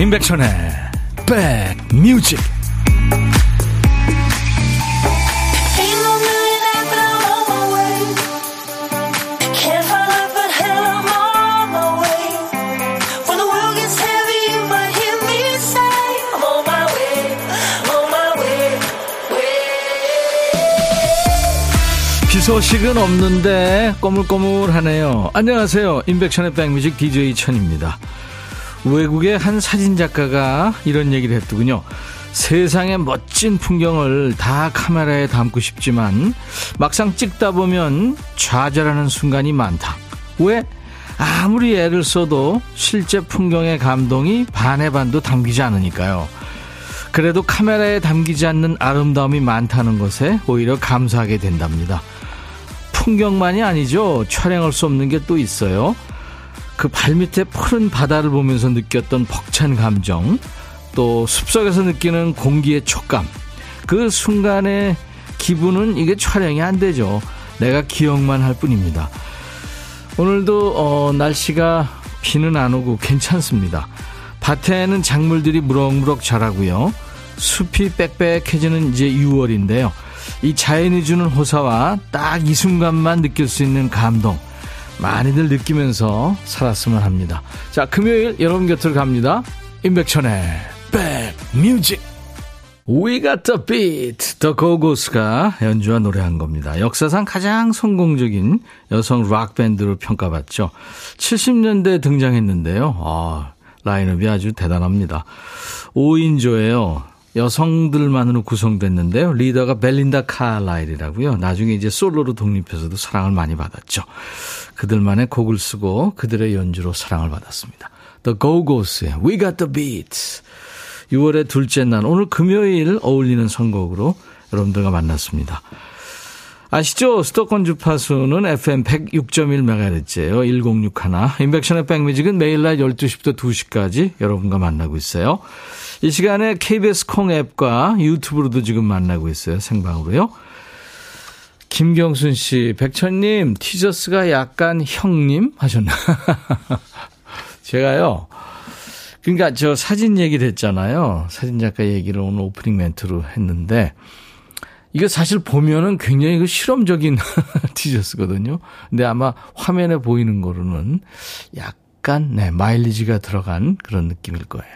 임백천의 백뮤직. 소식은 없는데 꼬물꼬물하네요. 안녕하세요, 인백션의 백뮤직 DJ 천입니다. 외국의 한 사진작가가 이런 얘기를 했더군요. 세상의 멋진 풍경을 다 카메라에 담고 싶지만 막상 찍다 보면 좌절하는 순간이 많다. 왜? 아무리 애를 써도 실제 풍경의 감동이 반의 반도 담기지 않으니까요. 그래도 카메라에 담기지 않는 아름다움이 많다는 것에 오히려 감사하게 된답니다. 풍경만이 아니죠. 촬영할 수 없는 게 또 있어요. 그 발밑에 푸른 바다를 보면서 느꼈던 벅찬 감정, 또 숲속에서 느끼는 공기의 촉감, 그 순간의 기분은 이게 촬영이 안 되죠. 내가 기억만 할 뿐입니다. 오늘도 날씨가 비는 안 오고 괜찮습니다. 밭에는 작물들이 무럭무럭 자라고요. 숲이 빽빽해지는 이제 6월인데요. 이 자연이 주는 호사와 딱 이 순간만 느낄 수 있는 감동 많이들 느끼면서 살았으면 합니다. 자, 금요일 여러분 곁을 갑니다. 임백천의 백뮤직. We got the beat. The Go-Go's가 연주와 노래한 겁니다. 역사상 가장 성공적인 여성 락밴드로 평가받죠. 70년대에 등장했는데요. 라인업이 아주 대단합니다. 5인조예요. 여성들만으로 구성됐는데요. 리더가 벨린다 칼라일이라고요. 나중에 이제 솔로로 독립해서도 사랑을 많이 받았죠. 그들만의 곡을 쓰고 그들의 연주로 사랑을 받았습니다. The Go-Go's의 We Got The Beat. 6월의 둘째 날, 오늘 금요일 어울리는 선곡으로 여러분들과 만났습니다. 아시죠? 수도권 주파수는 FM 106.1MHz예요. 1061. 인백션의 백뮤직은 매일 낮 12시부터 2시까지 여러분과 만나고 있어요. 이 시간에 KBS 콩 앱과 유튜브로도 지금 만나고 있어요. 생방으로요. 김경순 씨, 백천님, 티저스가 약간 형님 하셨나? 제가요. 그러니까 저 사진 얘기를 했잖아요. 사진작가 얘기를 오늘 오프닝 멘트로 했는데 이게 사실 보면은 굉장히 그 실험적인 티저스거든요. 근데 아마 화면에 보이는 거로는 약간 마일리지가 들어간 그런 느낌일 거예요.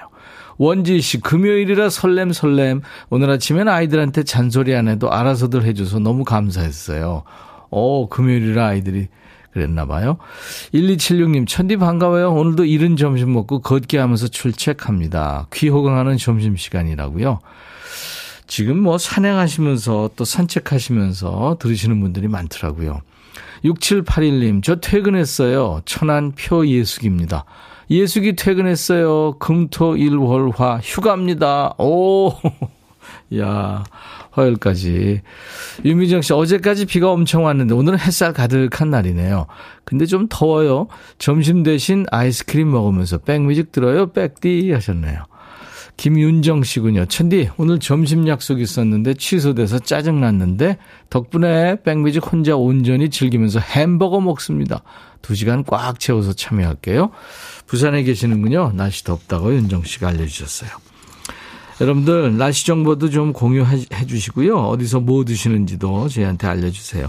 원지 씨, 금요일이라 설렘. 오늘 아침엔 아이들한테 잔소리 안 해도 알아서들 해줘서 너무 감사했어요. 금요일이라 아이들이 그랬나 봐요. 1276님, 천디 반가워요. 오늘도 이른 점심 먹고 걷기 하면서 출첵합니다. 귀 호강하는 점심시간이라고요. 지금 산행하시면서 또 산책하시면서 들으시는 분들이 많더라고요. 6781님, 저 퇴근했어요. 천안 표예숙입니다. 예숙이 퇴근했어요. 금토 일월화 휴가입니다. 야, 화요일까지. 유미정 씨, 어제까지 비가 엄청 왔는데 오늘은 햇살 가득한 날이네요. 근데 좀 더워요. 점심 대신 아이스크림 먹으면서 백뮤직 들어요. 백디 하셨네요. 김윤정 씨군요. 천디, 오늘 점심 약속 있었는데 취소돼서 짜증났는데 덕분에 백뮤직 혼자 온전히 즐기면서 햄버거 먹습니다. 2시간 꽉 채워서 참여할게요. 부산에 계시는군요. 날씨 덥다고 윤정 씨가 알려주셨어요. 여러분들 날씨 정보도 좀 공유해 주시고요. 어디서 뭐 드시는지도 저희한테 알려주세요.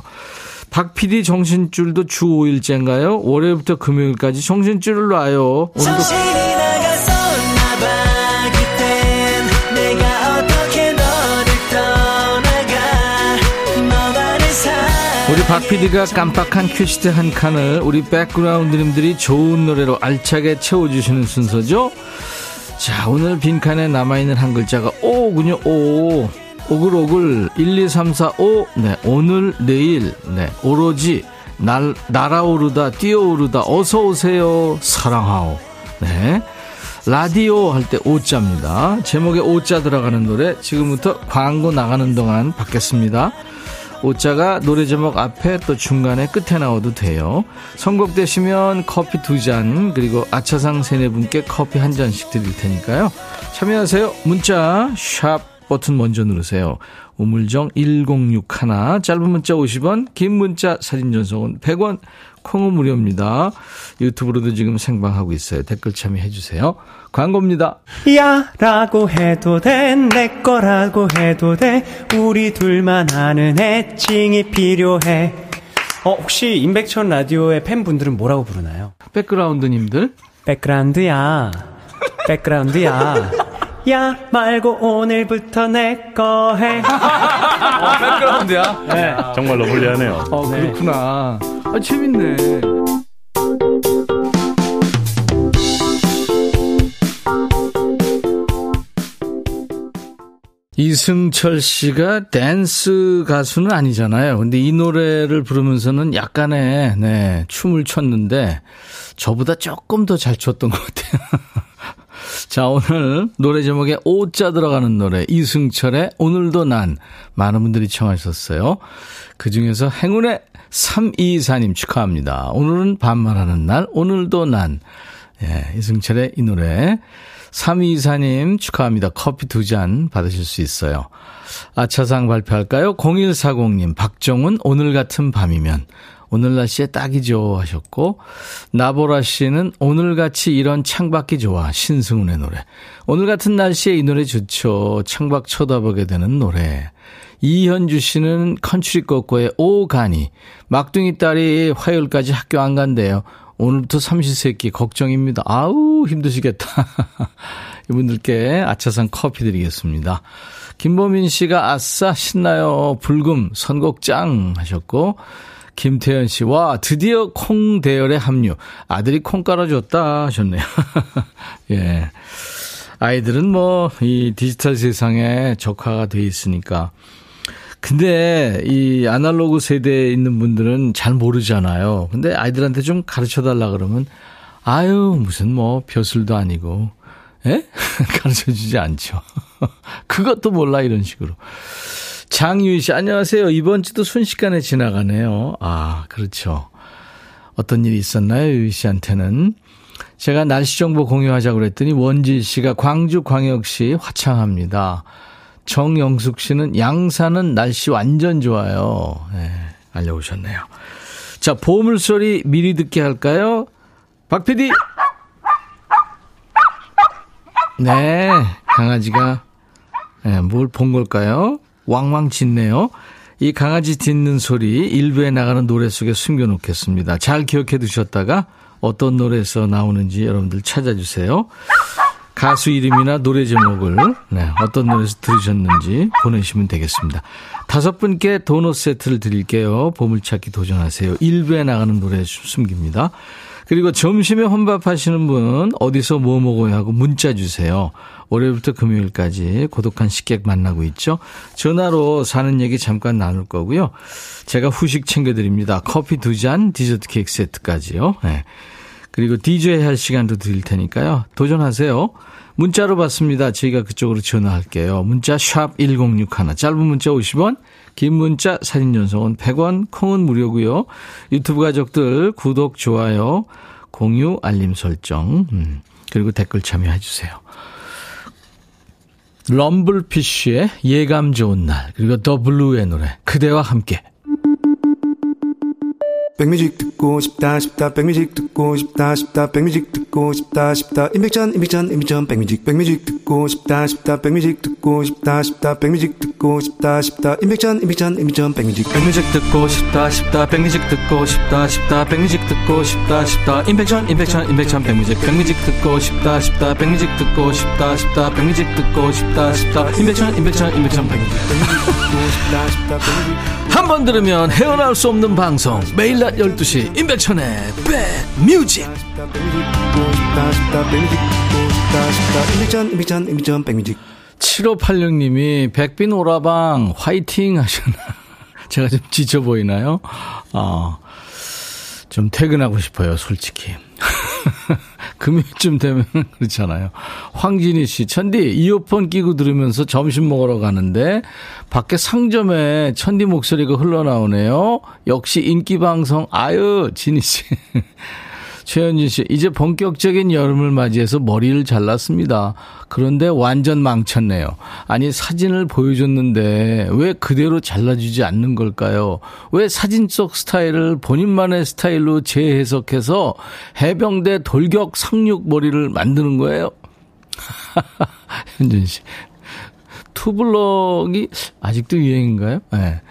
박PD 정신줄도 주 5일째인가요? 월요일부터 금요일까지 정신줄을 놔요. 오늘도 우리 박PD가 깜빡한 퀴즈트 한 칸을 우리 백그라운드님들이 좋은 노래로 알차게 채워주시는 순서죠. 자, 오늘 빈칸에 남아있는 한 글자가 오군요. 오, 오글오글 1, 2, 3, 4, 5. 네, 오늘, 내일, 네, 오로지 날아오르다, 뛰어오르다, 어서오세요, 사랑하오. 네, 라디오 할 때 오자입니다. 제목에 오자 들어가는 노래 지금부터 광고 나가는 동안 받겠습니다. 오자가 노래 제목 앞에 또 중간에 끝에 나와도 돼요. 선곡되시면 커피 2잔 그리고 아차상 3분께 커피 1잔씩 드릴 테니까요. 참여하세요. 문자 샵 버튼 먼저 누르세요. 우물정 1061, 짧은 문자 50원, 긴 문자 사진 전송은 100원. 콩은 무료입니다. 유튜브로도 지금 생방하고 있어요. 댓글 참여해 주세요. 광고입니다. 야 라고 해도 돼, 내 거라고 해도 돼, 우리 둘만 아는 애칭이 필요해. 혹시 임백천 라디오의 팬분들은 뭐라고 부르나요? 백그라운드님들? 백그라운드야, 백그라운드야. 야 말고 오늘부터 내 거 해. 백그라운드야? 네. 정말로 불리하네요. 네. 그렇구나. 재밌네. 이승철 씨가 댄스 가수는 아니잖아요. 근데 이 노래를 부르면서는 약간의 춤을 췄는데 저보다 조금 더 잘 췄던 것 같아요. 자, 오늘 노래 제목에 오자 들어가는 노래, 이승철의 오늘도 난, 많은 분들이 청하셨어요. 그중에서 행운의 324님 축하합니다. 오늘은 반말하는 날, 오늘도 난. 예, 이승철의 이 노래. 324님 축하합니다. 커피 2잔 받으실 수 있어요. 아차상 발표할까요? 0140님 박정훈 오늘 같은 밤이면. 오늘 날씨에 딱이죠 하셨고, 나보라 씨는 오늘같이 이런 창밖이 좋아, 신승훈의 노래. 오늘 같은 날씨에 이 노래 좋죠. 창밖 쳐다보게 되는 노래. 이현주 씨는 컨츄리 거꺼의 오가니. 막둥이 딸이 화요일까지 학교 안 간대요. 오늘부터 삼시세끼 걱정입니다. 아우 힘드시겠다. 이분들께 아차상 커피 드리겠습니다. 김보민 씨가 아싸 신나요 불금 선곡짱 하셨고, 김태현 씨, 와 드디어 콩 대열에 합류. 아들이 콩 깔아줬다 하셨네요. 예, 아이들은 뭐 이 디지털 세상에 적화가 돼 있으니까. 근데 이 아날로그 세대에 있는 분들은 잘 모르잖아요. 근데 아이들한테 좀 가르쳐달라 그러면 아유 무슨 뭐 벼슬도 아니고, 예? 가르쳐주지 않죠. 그것도 몰라 이런 식으로. 장유희 씨, 안녕하세요. 이번 주도 순식간에 지나가네요. 아, 그렇죠. 어떤 일이 있었나요, 유희 씨한테는? 제가 날씨 정보 공유하자고 그랬더니 원진 씨가 광주광역시 화창합니다. 정영숙 씨는 양산은 날씨 완전 좋아요. 네, 알려오셨네요. 자, 보물소리 미리 듣게 할까요? 박 PD! 네, 강아지가, 네, 뭘 본 걸까요? 왕왕 짖네요. 이 강아지 짖는 소리 일부에 나가는 노래 속에 숨겨놓겠습니다. 잘 기억해 두셨다가 어떤 노래에서 나오는지 여러분들 찾아주세요. 가수 이름이나 노래 제목을, 네, 어떤 노래에서 들으셨는지 보내시면 되겠습니다. 5분께 도넛 세트를 드릴게요. 보물찾기 도전하세요. 일부에 나가는 노래에 숨깁니다. 그리고 점심에 혼밥하시는 분 어디서 뭐 먹어야 하고 문자 주세요. 월요일부터 금요일까지 고독한 식객 만나고 있죠. 전화로 사는 얘기 잠깐 나눌 거고요. 제가 후식 챙겨드립니다. 커피 2잔, 디저트 케이크 세트까지요. 네. 그리고 DJ 할 시간도 드릴 테니까요. 도전하세요. 문자로 받습니다. 저희가 그쪽으로 전화할게요. 문자 샵 1061, 짧은 문자 50원, 긴 문자 사진 전송은 100원, 콩은 무료고요. 유튜브 가족들 구독, 좋아요, 공유, 알림 설정, 그리고 댓글 참여해 주세요. 럼블피쉬의 예감 좋은 날, 그리고 더 블루의 노래 그대와 함께. 백뮤직 듣고 싶다 싶다, 백뮤직 듣고 싶다 싶다, 백뮤직 듣고 싶다 싶다, 임백천 백뮤직 듣고 싶다 싶다, 백뮤직 듣고 싶다 싶다, 백뮤직 듣고 싶다 싶다, 임백천 백뮤직 듣고 싶다 싶다, 백뮤직 듣고 싶다 싶다, 백뮤직 듣고 싶다 싶다, 임백천 백뮤직 듣고 싶다 싶다, 백뮤직 듣고 싶다 싶다, 백뮤직 듣고 싶다 싶다, 임백천 백뮤직 듣고 싶다 싶다, 한 번 들으면 헤어나올 수 없는 방송, 매일 낮 12시 임백천의 백뮤직. 백뮤직. 7586님이 백빈 오라방 화이팅 하셨나. 제가 좀 지쳐 보이나요? 좀 퇴근하고 싶어요 솔직히. 금요일쯤 되면 그렇잖아요. 황진희 씨, 천디 이어폰 끼고 들으면서 점심 먹으러 가는데 밖에 상점에 천디 목소리가 흘러나오네요. 역시 인기 방송. 아유 진희 씨. 최현진 씨, 이제 본격적인 여름을 맞이해서 머리를 잘랐습니다. 그런데 완전 망쳤네요. 아니 사진을 보여줬는데 왜 그대로 잘라주지 않는 걸까요? 왜 사진 속 스타일을 본인만의 스타일로 재해석해서 해병대 돌격 상륙 머리를 만드는 거예요? 현진 씨, 투블럭이 아직도 유행인가요? 네.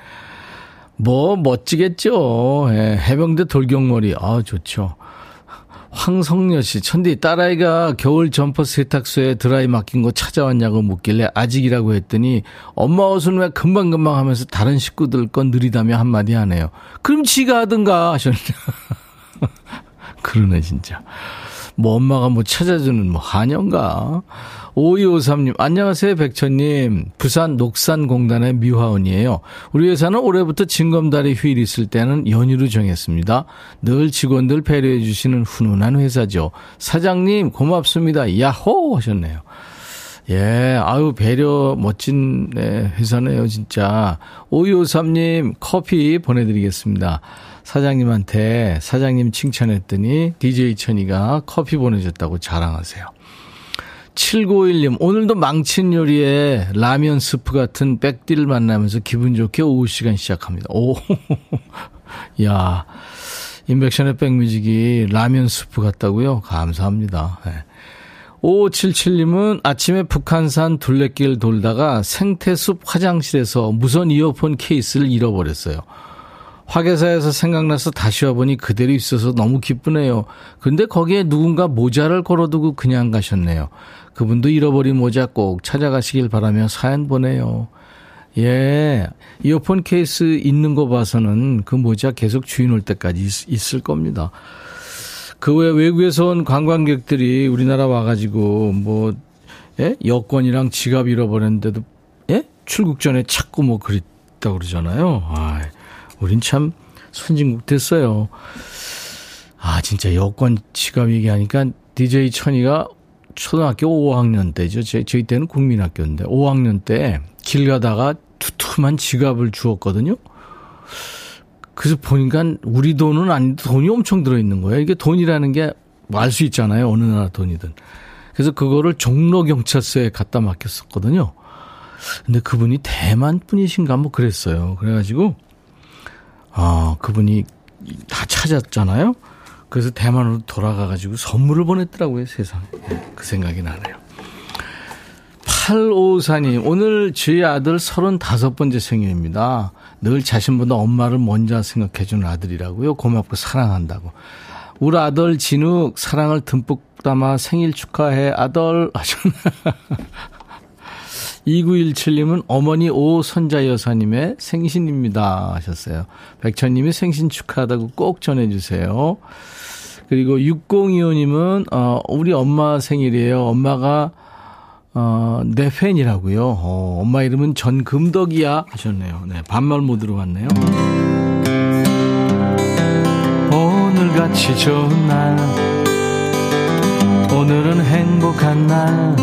뭐 멋지겠죠. 예, 해병대 돌격머리 아 좋죠. 황성녀씨, 천디 딸아이가 겨울 점퍼 세탁소에 드라이 맡긴 거 찾아왔냐고 묻길래 아직이라고 했더니 엄마 옷은 왜 금방금방 하면서 다른 식구들 건 느리다며 한마디 하네요. 그럼 지가 하든가 하셨는데 그러네 진짜. 뭐 엄마가 뭐 찾아주는 뭐 한영가. 5253님, 안녕하세요 백천님. 부산 녹산공단의 미화원이에요. 우리 회사는 올해부터 징검다리 휴일 있을 때는 연휴로 정했습니다. 늘 직원들 배려해 주시는 훈훈한 회사죠. 사장님 고맙습니다. 야호 하셨네요. 예, 아유 배려 멋진 회사네요 진짜. 5253님 커피 보내드리겠습니다. 사장님한테 사장님 칭찬했더니 DJ 천이가 커피 보내줬다고 자랑하세요. 7951님, 오늘도 망친 요리에 라면 스프 같은 백띠를 만나면서 기분 좋게 오후 시간 시작합니다. 오, 야, 인백션의 백뮤직이 라면 스프 같다고요? 감사합니다. 네. 5577님은 아침에 북한산 둘레길 돌다가 생태숲 화장실에서 무선 이어폰 케이스를 잃어버렸어요. 화개사에서 생각나서 다시 와보니 그대로 있어서 너무 기쁘네요. 근데 거기에 누군가 모자를 걸어두고 그냥 가셨네요. 그분도 잃어버린 모자 꼭 찾아가시길 바라며 사연 보내요. 예, 이어폰 케이스 있는 거 봐서는 그 모자 계속 주인 올 때까지 있을 겁니다. 그 외 외국에서 온 관광객들이 우리나라 와가지고 뭐 예? 여권이랑 지갑 잃어버렸는데도 예? 출국 전에 찾고 뭐 그랬다고 그러잖아요. 아이. 우린 참 선진국 됐어요. 아 진짜 여권 지갑 얘기하니까 DJ 천이가 초등학교 5학년 때죠. 저희 때는 국민학교인데 5학년 때 길 가다가 두툼한 지갑을 주었거든요. 그래서 보니까 우리 돈은 아닌데 돈이 엄청 들어있는 거예요. 이게 돈이라는 게 알 수 있잖아요. 어느 나라 돈이든. 그래서 그거를 종로경찰서에 갖다 맡겼었거든요. 근데 그분이 대만 분이신가 뭐 그랬어요. 그래가지고 그분이 다 찾았잖아요. 그래서 대만으로 돌아가가지고 선물을 보냈더라고요. 세상에. 그 생각이 나네요. 8554님, 오늘 저희 아들 35번째 생일입니다. 늘 자신보다 엄마를 먼저 생각해주는 아들이라고요. 고맙고 사랑한다고. 우리 아들 진욱 사랑을 듬뿍 담아 생일 축하해 아들 하셨나. 2917님은 어머니 오선자 여사님의 생신입니다 하셨어요. 백천님이 생신 축하하다고 꼭 전해주세요. 그리고 6025님은 우리 엄마 생일이에요. 엄마가 내 팬이라고요. 엄마 이름은 전금덕이야 하셨네요. 네, 반말 모드로 왔네요. 오늘같이 좋은 날, 오늘은 행복한 날,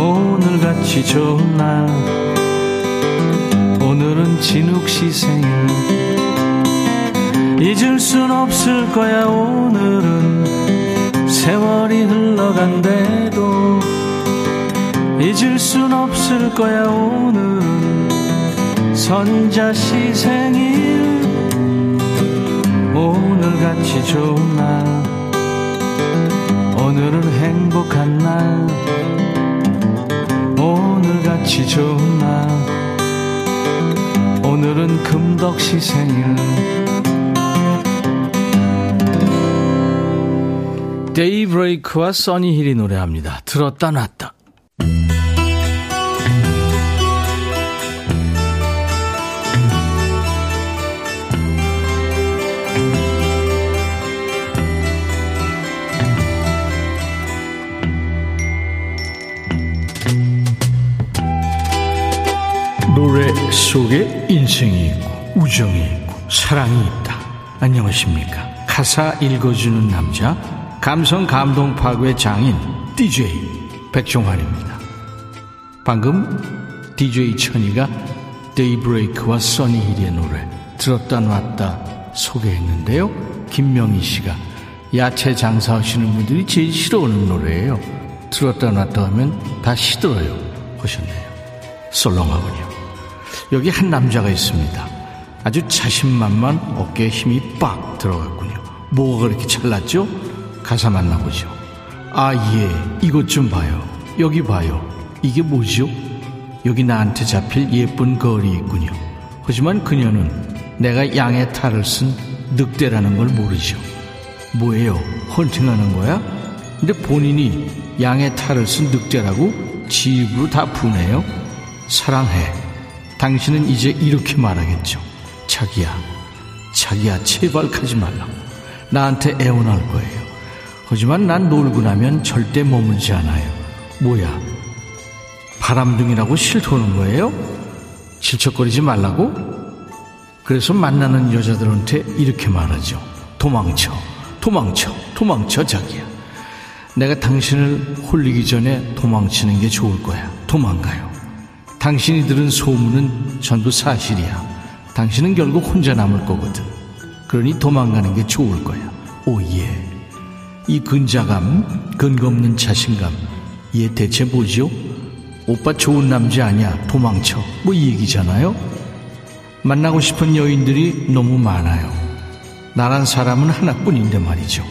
오늘같이 좋은 날, 오늘은 진욱씨 생일. 잊을 순 없을 거야. 오늘은 세월이 흘러간대도 잊을 순 없을 거야. 오늘은 선자씨 생일. 오늘같이 좋은 날, 오늘은 행복한 날, 오늘같이 좋은 날, 오늘은 금덕시 생일. 데이브레이크와 써니힐이 노래합니다. 들었다 놨다. 노래 속에 인생이 있고 우정이 있고 사랑이 있다. 안녕하십니까. 가사 읽어주는 남자, 감성 감동 파괴 장인 DJ 백종환입니다. 방금 DJ 천이가 데이브레이크와 써니힐의 노래 들었다 놨다 소개했는데요. 김명희 씨가 야채 장사하시는 분들이 제일 싫어하는 노래예요. 들었다 놨다 하면 다 시들어요 하셨네요. 썰렁하군요. 여기 한 남자가 있습니다. 아주 자신만만 어깨에 힘이 빡 들어갔군요. 뭐가 그렇게 잘났죠? 가사 만나보죠. 아, 예, 이것 좀 봐요. 여기 봐요. 이게 뭐죠? 여기 나한테 잡힐 예쁜 거울이 있군요. 하지만 그녀는 내가 양의 탈을 쓴 늑대라는 걸 모르죠. 뭐예요? 헌팅하는 거야? 근데 본인이 양의 탈을 쓴 늑대라고 지 입으로 다 부네요. 사랑해. 당신은 이제 이렇게 말하겠죠. 자기야, 제발 가지 말라고. 나한테 애원할 거예요. 하지만 난 놀고 나면 절대 머물지 않아요. 뭐야? 바람둥이라고 실토는 거예요? 질척거리지 말라고? 그래서 만나는 여자들한테 이렇게 말하죠. 도망쳐, 자기야. 내가 당신을 홀리기 전에 도망치는 게 좋을 거야. 도망가요. 당신이 들은 소문은 전부 사실이야. 당신은 결국 혼자 남을 거거든. 그러니 도망가는 게 좋을 거야. 오예. 이 근자감, 근거 없는 자신감, 얘 대체 뭐죠? 오빠 좋은 남자 아니야. 도망쳐. 뭐 이 얘기잖아요. 만나고 싶은 여인들이 너무 많아요. 나란 사람은 하나뿐인데 말이죠.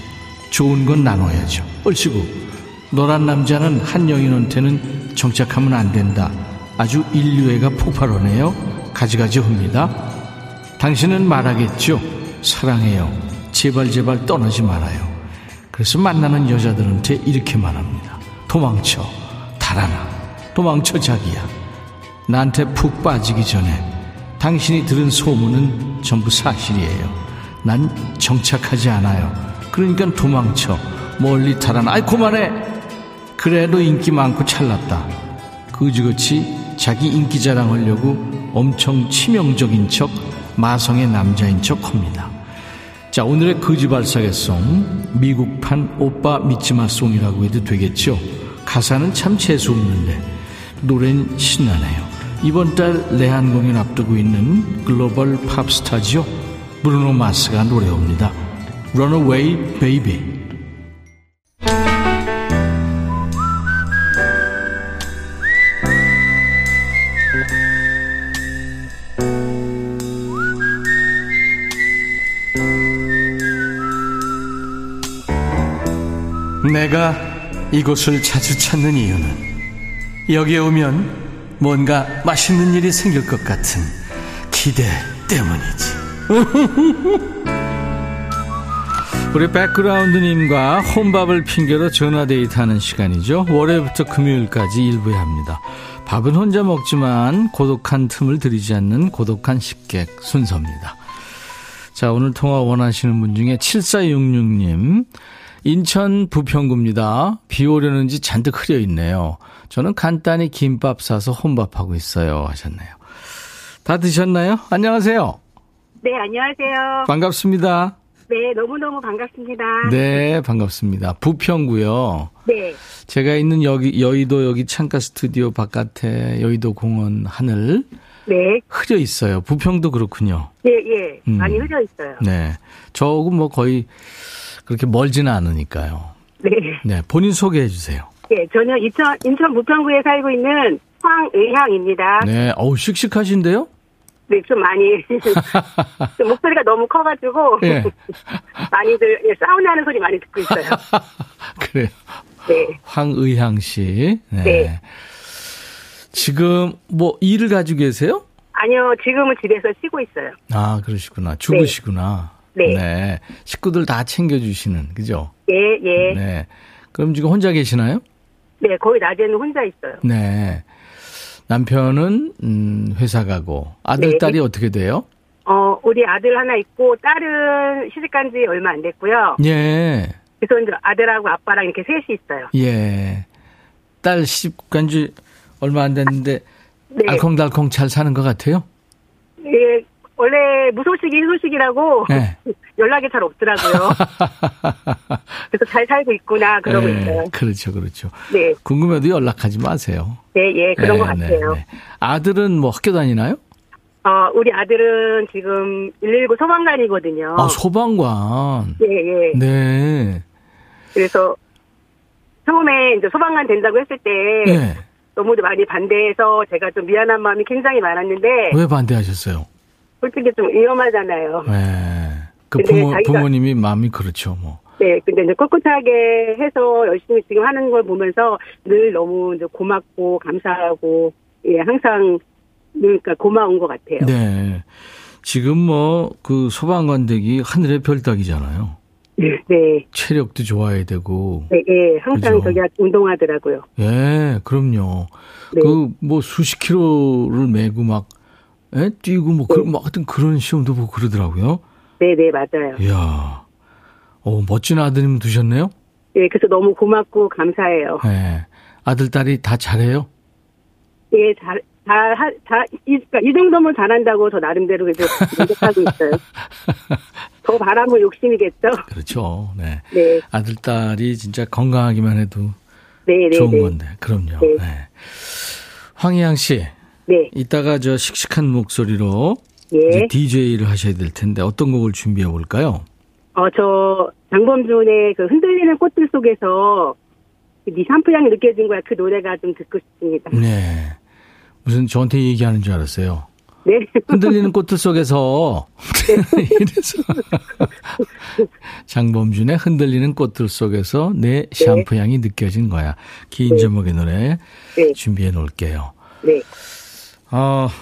좋은 건 나눠야죠. 얼씨구, 너란 남자는 한 여인한테는 정착하면 안 된다. 아주 인류애가 폭발하네요. 가지가지 합니다. 당신은 말하겠죠. 사랑해요. 제발 떠나지 말아요. 그래서 만나는 여자들한테 이렇게 말합니다. 도망쳐. 달아나. 도망쳐, 자기야. 나한테 푹 빠지기 전에. 당신이 들은 소문은 전부 사실이에요. 난 정착하지 않아요. 그러니까 도망쳐. 멀리 달아나. 아이, 그만해. 그래도 인기 많고 찰났다. 그지같이 자기 인기 자랑하려고 엄청 치명적인 척, 마성의 남자인 척 합니다. 자, 오늘의 거지발사계송, 미국판 오빠 믿지마송이라고 해도 되겠죠. 가사는 참 재수없는데 노래는 신나네요. 이번 달 내한 공연 앞두고 있는 글로벌 팝스타죠. 브루노 마스가 노래합니다. Runaway Baby. 내가 이곳을 자주 찾는 이유는 여기에 오면 뭔가 맛있는 일이 생길 것 같은 기대 때문이지. 우리 백그라운드님과 혼밥을 핑계로 전화데이트하는 시간이죠. 월요일부터 금요일까지 일부에 합니다. 밥은 혼자 먹지만 고독한 틈을 들이지 않는 고독한 식객 순서입니다. 자, 오늘 통화 원하시는 분 중에 7466님. 인천 부평구입니다. 비 오려는지 잔뜩 흐려있네요. 저는 간단히 김밥 사서 혼밥하고 있어요 하셨네요. 다 드셨나요? 안녕하세요. 네, 안녕하세요. 반갑습니다. 네, 너무너무 반갑습니다. 네, 반갑습니다. 부평구요. 네. 제가 있는 여기 여의도 여기 창가 스튜디오 바깥에 여의도 공원 하늘. 네. 흐려있어요. 부평도 그렇군요. 네, 예. 많이 흐려있어요. 네. 저하고 뭐 거의 그렇게 멀지는 않으니까요. 네. 네, 본인 소개해 주세요. 네, 저는 인천 부평구에 살고 있는 황의향입니다. 네, 어우 씩씩하신데요? 네, 좀 많이 목소리가 너무 커가지고 네. 많이들 사우나 하는 소리 많이 듣고 있어요. 그래요. 네, 황의향 씨. 네. 네. 지금 뭐 일을 가지고 계세요? 아니요, 지금은 집에서 쉬고 있어요. 아, 그러시구나. 주부시구나. 네. 네. 네. 식구들 다 챙겨주시는, 그죠? 예, 예. 네. 그럼 지금 혼자 계시나요? 네, 거의 낮에는 혼자 있어요. 네. 남편은, 회사 가고, 아들, 네. 딸이 어떻게 돼요? 우리 아들 하나 있고, 딸은 시집 간 지 얼마 안 됐고요. 예. 그래서 이제 아들하고 아빠랑 이렇게 셋이 있어요. 예. 딸 시집 간 지 얼마 안 됐는데, 네. 알콩달콩 잘 사는 것 같아요? 예. 원래 무소식이 희소식이라고 네. 연락이 잘 없더라고요. 그래서 잘 살고 있구나 그러고 네, 있어요. 그렇죠. 네. 궁금해도 연락하지 마세요. 네, 예, 그런 것 같아요. 네. 아들은 뭐 학교 다니나요? 우리 아들은 지금 119 소방관이거든요. 아, 소방관. 예, 예. 네. 그래서 처음에 이제 소방관 된다고 했을 때 네. 너무 많이 반대해서 제가 좀 미안한 마음이 굉장히 많았는데. 왜 반대하셨어요? 솔직히 좀 위험하잖아요. 네. 그 부모님이 마음이 그렇죠, 뭐. 네, 근데 이제 꿋꿋하게 해서 열심히 지금 하는 걸 보면서 늘 너무 이제 고맙고 감사하고, 예, 항상, 그러니까 고마운 것 같아요. 네. 지금 뭐, 그 소방관 되기 하늘의 별 따기잖아요. 네. 체력도 좋아야 되고. 네, 예, 항상 그죠? 저기 운동하더라고요. 예, 그럼요. 네. 그 뭐 수십 킬로를 메고 막, 예, 뛰고 뭐, 네. 막 하여튼 그런 시험도 보고 그러더라고요. 네, 맞아요. 이야. 오, 멋진 아드님 두셨네요? 예, 그래서 너무 고맙고 감사해요. 네. 아들, 딸이 다 잘해요? 예, 이 정도면 잘한다고 저 나름대로 계속 노력하고 있어요. 더 바라면 욕심이겠죠? 그렇죠. 네. 네. 아들, 딸이 진짜 건강하기만 해도 네, 좋은 건데. 그럼요. 네. 네. 황희양 씨. 네. 이따가 저 씩씩한 목소리로 예. DJ를 하셔야 될 텐데 어떤 곡을 준비해 볼까요? 저 장범준의 그 흔들리는 꽃들 속에서 네 샴푸 향이 느껴진 거야. 그 노래가 좀 듣고 싶습니다. 네. 무슨 저한테 얘기하는 줄 알았어요. 네. 흔들리는 꽃들 속에서 네. 이래서 장범준의 흔들리는 꽃들 속에서 내 샴푸 향이 느껴진 거야. 긴 제목의 노래 준비해 놓을게요. 네.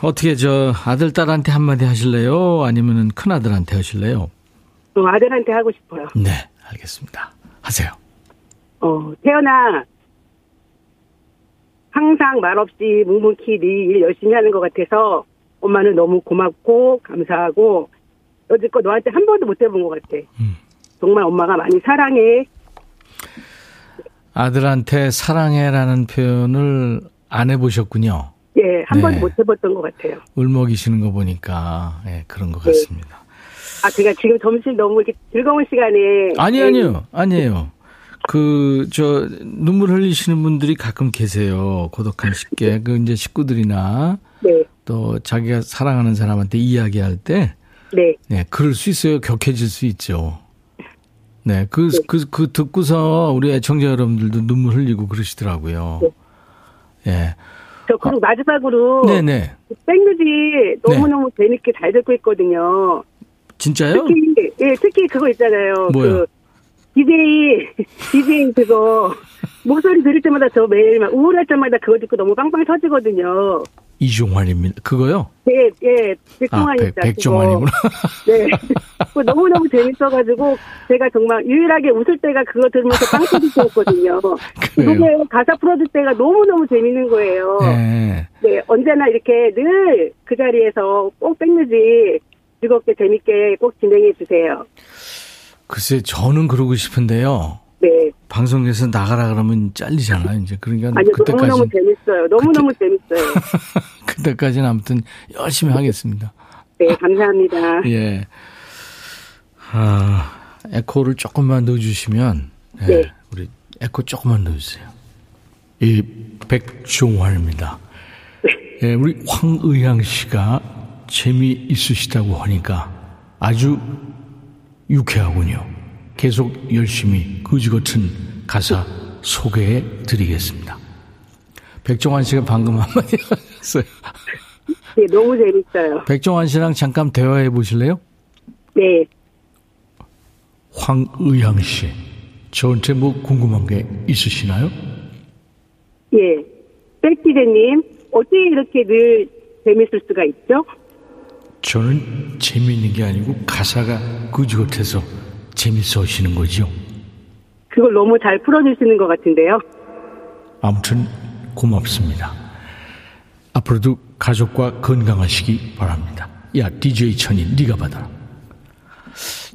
어떻게 저 아들 딸한테 한마디 하실래요? 아니면은 큰 아들한테 하실래요? 아들한테 하고 싶어요. 네, 알겠습니다. 하세요. 태연아, 항상 말없이 묵묵히 네 일 열심히 하는 것 같아서 엄마는 너무 고맙고 감사하고 여지껏 너한테 한 번도 못 해본 것 같아. 정말 엄마가 많이 사랑해. 아들한테 사랑해라는 표현을 안 해보셨군요. 예, 한 번도 못 해봤던 것 같아요. 울먹이시는 거 보니까 예, 그런 것 같습니다. 아, 제가 지금 점심 너무 이렇게 즐거운 시간에. 아니에요. 눈물 흘리시는 분들이 가끔 계세요. 고독한 식객. 그, 이제 식구들이나. 네. 또, 자기가 사랑하는 사람한테 이야기할 때. 네. 네, 그럴 수 있어요. 격해질 수 있죠. 네. 듣고서 우리 애청자 여러분들도 눈물 흘리고 그러시더라고요. 네. 예. 저, 그리고 마지막으로. 네네. 백뮤직 너무너무 재밌게 잘 듣고 있거든요. 진짜요? 특히 그거 있잖아요. 뭐요? DJ 그거 목소리 들을 때마다 저 매일 막 우울할 때마다 그거 듣고 너무 빵빵 터지거든요. 이종환입니다. 그거요? 네. 백종환입니다. 백종환이구나. 네. 너무너무 재밌어가지고 제가 정말 유일하게 웃을 때가 그거 들으면서 빵 터질 때였거든요. 그래요? 가사 풀어줄 때가 너무너무 재밌는 거예요. 네. 언제나 이렇게 늘 그 자리에서 꼭 백뮤직 즐겁게 재밌게 꼭 진행해 주세요. 글쎄 저는 그러고 싶은데요. 네. 방송에서 나가라 그러면 잘리잖아요. 이제 그러니까 아니요, 그때까지 너무너무 재밌어요. 너무너무 재밌어요. 그때까지는 아무튼 열심히 하겠습니다. 네, 감사합니다. 예. 에코를 조금만 넣어주시면 네. 우리 에코 조금만 넣어주세요. 이 백종환입니다. 예, 우리 황의향 씨가. 재미있으시다고 하니까 아주 유쾌하군요. 계속 열심히 거지같은 가사 소개해 드리겠습니다. 백종환 씨가 방금 한마디 하셨어요. 네, 너무 재밌어요. 백종환 씨랑 잠깐 대화해 보실래요? 네. 황의향 씨, 저한테 뭐 궁금한 게 있으시나요? 예, 백 기자님, 어떻게 이렇게 늘 재밌을 수가 있죠? 저는 재미있는 게 아니고 가사가 그지 같아서 재밌어 하시는 거죠. 그걸 너무 잘 풀어주시는 것 같은데요. 아무튼 고맙습니다. 앞으로도 가족과 건강하시기 바랍니다. 야, DJ 천인 네가 받아라.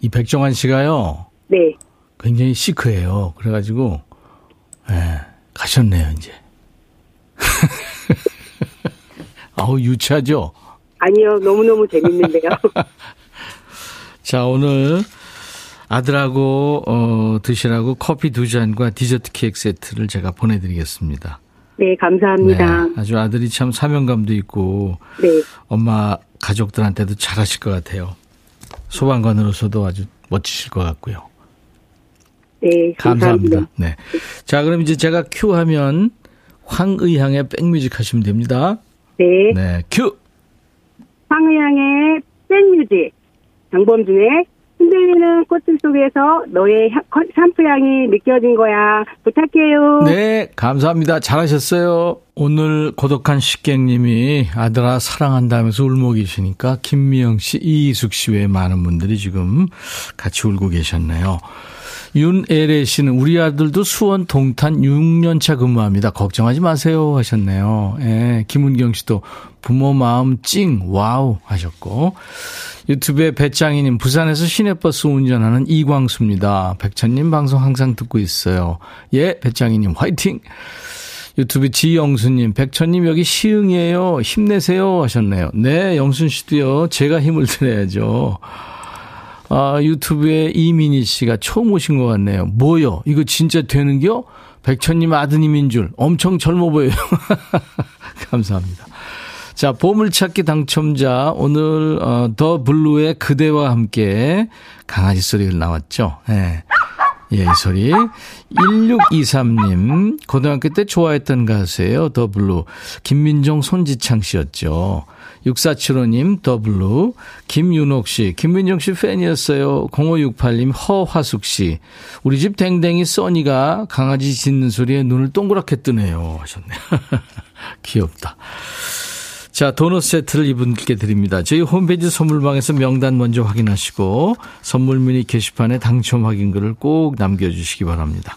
이 백종환 씨가요. 네. 굉장히 시크해요. 그래가지고 가셨네요 이제. 아우 유치하죠? 아니요. 너무너무 재밌는데요. 자, 오늘 아들하고 드시라고 커피 2잔과 디저트 케이크 세트를 제가 보내드리겠습니다. 네. 감사합니다. 네, 아주 아들이 참 사명감도 있고 네. 엄마 가족들한테도 잘하실 것 같아요. 소방관으로서도 아주 멋지실 것 같고요. 네, 감사합니다. 네. 자, 그럼 이제 제가 큐 하면 황의향의 백뮤직 하시면 됩니다. 네. 네, 큐. 황의향의 백뮤직. 장범준의 흔들리는 꽃들 속에서 너의 샴푸향이 느껴진 거야. 부탁해요. 네, 감사합니다. 잘하셨어요. 오늘 고독한 식객님이 아들아 사랑한다면서 울먹이시니까 김미영 씨, 이희숙 씨 외에 많은 분들이 지금 같이 울고 계셨네요. 윤애래 씨는 우리 아들도 수원 동탄 6년차 근무합니다. 걱정하지 마세요 하셨네요. 예, 김은경 씨도 부모 마음 찡 와우 하셨고, 유튜브에 배짱이님 부산에서 시내버스 운전하는 이광수입니다. 백천님 방송 항상 듣고 있어요. 예, 배짱이님 화이팅. 유튜브 지영수님, 백천님 여기 시흥이에요. 힘내세요 하셨네요. 네, 영순 씨도요. 제가 힘을 드려야죠. 아, 유튜브에 이민희 씨가 처음 오신 것 같네요. 뭐요? 이거 진짜 되는겨? 백천님 아드님인 줄. 엄청 젊어 보여요. 감사합니다. 자, 보물찾기 당첨자 오늘 더 블루의 그대와 함께 강아지 소리가 나왔죠. 네. 예, 이 소리. 1623님, 고등학교 때 좋아했던 가수예요. 더 블루. 김민종, 손지창 씨였죠. 6475님, 더 블루. 김윤옥 씨, 김민종 씨 팬이었어요. 0568님, 허화숙 씨. 우리 집 댕댕이 써니가 강아지 짖는 소리에 눈을 동그랗게 뜨네요 하셨네요. 귀엽다. 자, 도넛 세트를 이분께 드립니다. 저희 홈페이지 선물방에서 명단 먼저 확인하시고 선물 미니 게시판에 당첨 확인글을 꼭 남겨주시기 바랍니다.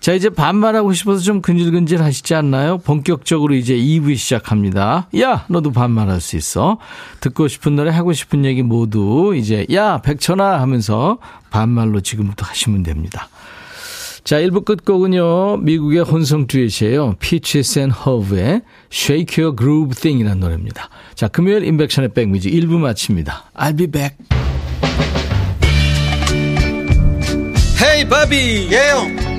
자, 이제 반말하고 싶어서 좀 근질근질 하시지 않나요? 본격적으로 이제 2부 시작합니다. 야, 너도 반말할 수 있어. 듣고 싶은 노래, 하고 싶은 얘기 모두 이제 야, 백천아 하면서 반말로 지금부터 하시면 됩니다. 자, 1부 끝곡은요, 미국의 혼성 듀엣이에요. Peaches and Herb의 Shake Your Groove Thing 이라는 노래입니다. 자, 금요일 인백션의 백뮤지 1부 마칩니다. I'll be back. Hey, 바비. 예영. Yeah.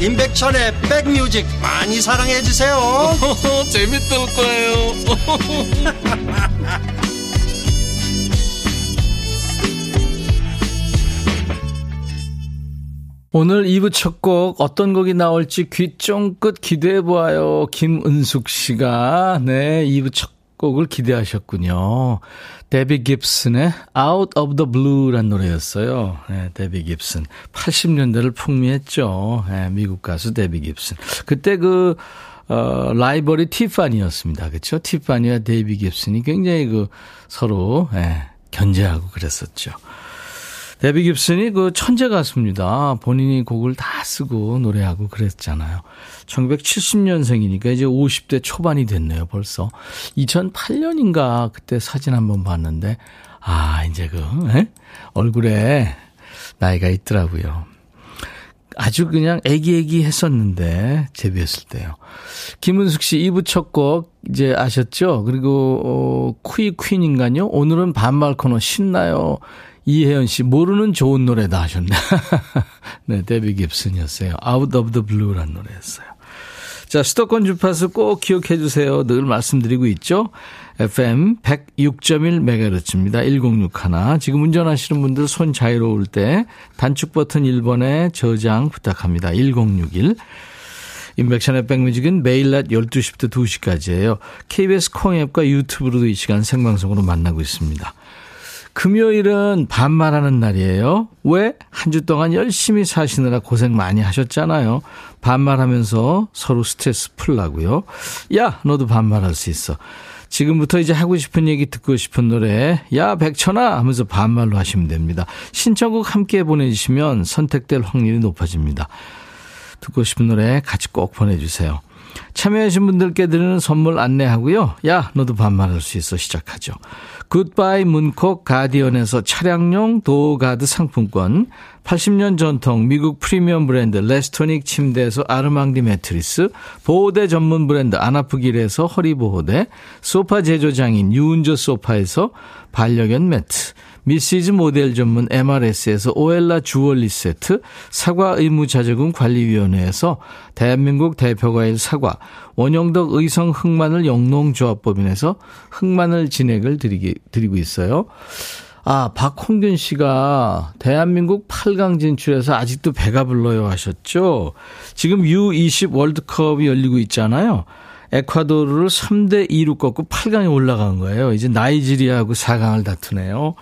임백천의 백뮤직 많이 사랑해 주세요. 재밌을 거예요. 오늘 2부 첫 곡 어떤 곡이 나올지 귀 쫑긋 기대해보아요. 김은숙 씨가 네 2부 첫 곡을 기대하셨군요. 데비 깁슨의 Out of the Blue란 노래였어요. 네, 데비 깁슨 80년대를 풍미했죠. 네, 미국 가수 데비 깁슨. 그때 그 라이벌이 티파니였습니다. 그렇죠? 티파니와 데비 깁슨이 굉장히 그 서로 네, 견제하고 그랬었죠. 데비 깁슨이 그 천재 가수입니다. 본인이 곡을 다 쓰고 노래하고 그랬잖아요. 1970년생이니까 이제 50대 초반이 됐네요, 벌써. 2008년인가 그때 사진 한번 봤는데, 아, 이제 그, 에? 얼굴에 나이가 있더라고요. 아주 그냥 애기애기 했었는데, 데뷔했을 때요. 김은숙 씨 2부 첫 곡, 이제 아셨죠? 그리고, 퀸인가요? 오늘은 반말 코너 신나요. 이혜연 씨, 모르는 좋은 노래다 하셨네. 네, 데뷔 깁슨이었어요. Out of the Blue란 노래였어요. 자, 수도권 주파수 꼭 기억해 주세요. 늘 말씀드리고 있죠. FM 106.1MHz입니다. 1061. 지금 운전하시는 분들 손 자유로울 때 단축 버튼 1번에 저장 부탁합니다. 1061. 인백션의 백뮤직은 매일 낮 12시부터 2시까지예요. KBS 콩앱과 유튜브로도 이 시간 생방송으로 만나고 있습니다. 금요일은 반말하는 날이에요. 왜? 한 주 동안 열심히 사시느라 고생 많이 하셨잖아요. 반말하면서 서로 스트레스 풀라고요. 야, 너도 반말할 수 있어. 지금부터 이제 하고 싶은 얘기, 듣고 싶은 노래 야, 백천아 하면서 반말로 하시면 됩니다. 신청곡 함께 보내주시면 선택될 확률이 높아집니다. 듣고 싶은 노래 같이 꼭 보내주세요. 참여해주신 분들께 드리는 선물 안내하고요. 야, 너도 반말할 수 있어 시작하죠. 굿바이 문콕 가디언에서 차량용 도어가드 상품권, 80년 전통 미국 프리미엄 브랜드 레스토닉 침대에서 아르망디 매트리스, 보호대 전문 브랜드 안아프길에서 허리보호대, 소파 제조장인 유은조 소파에서 반려견 매트, 미시즈 모델 전문 MRS에서 오엘라 주얼리 세트, 사과 의무자조금 관리위원회에서 대한민국 대표과일 사과, 원영덕 의성 흑마늘 영농조합법인에서 흑마늘 진액을 드리고 있어요. 아, 박홍균 씨가 대한민국 8강 진출해서 아직도 배가 불러요 하셨죠. 지금 U20 월드컵이 열리고 있잖아요. 에콰도르를 3-2로 꺾고 8강에 올라간 거예요. 이제 나이지리아하고 4강을 다투네요.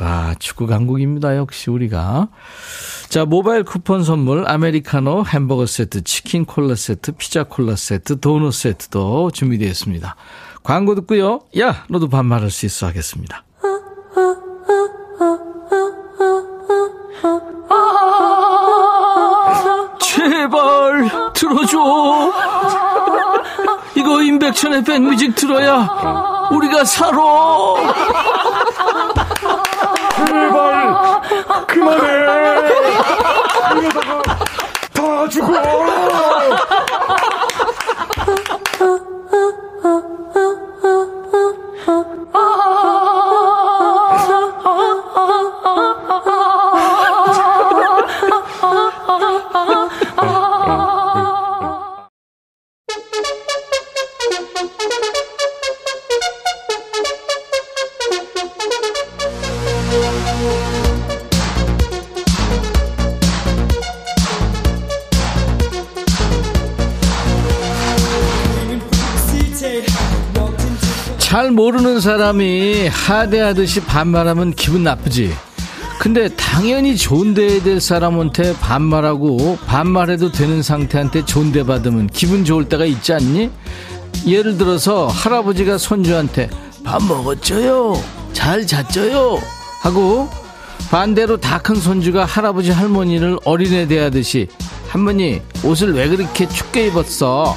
와, 축구 강국입니다. 역시 우리가. 자, 모바일 쿠폰 선물 아메리카노, 햄버거 세트, 치킨 콜라 세트, 피자 콜라 세트, 도넛 세트도 준비되어 있습니다. 광고 듣고요. 야, 너도 반말할 수 있어 하겠습니다. 제발 들어줘. 이거 임백천의 백뮤직 들어야 우리가 살아. 제발 그만해. 이러다가 다 죽어. 잘 모르는 사람이 하대하듯이 반말하면 기분 나쁘지. 근데 당연히 존대해야 될 사람한테 반말하고 반말해도 되는 상태한테 존대받으면 기분 좋을 때가 있지 않니? 예를 들어서 할아버지가 손주한테 밥 먹었죠요? 잘 잤죠요? 하고, 반대로 다 큰 손주가 할아버지 할머니를 어린애 대하듯이 할머니 옷을 왜 그렇게 춥게 입었어?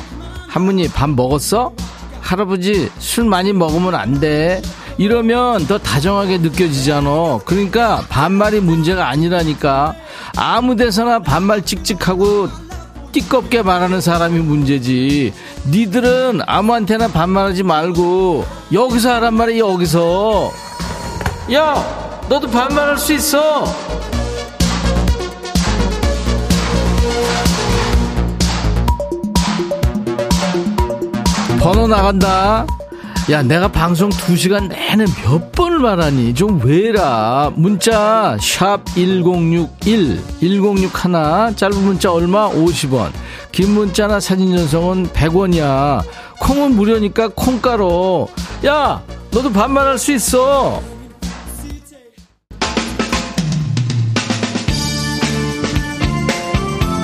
할머니 밥 먹었어? 할아버지 술 많이 먹으면 안 돼. 이러면 더 다정하게 느껴지잖아. 그러니까 반말이 문제가 아니라니까. 아무 데서나 반말 찍찍하고 띠껍게 말하는 사람이 문제지. 니들은 아무한테나 반말하지 말고 여기서 하란 말이야, 여기서. 야, 너도 반말할 수 있어. 번호 나간다. 야, 내가 방송 2시간 내내 몇 번을 말하니 좀 왜라. 문자 샵 1061 1061 짧은 문자 얼마 50원, 긴 문자나 사진 전송은 100원이야 콩은 무료니까 콩 깔어. 야, 너도 반말할 수 있어.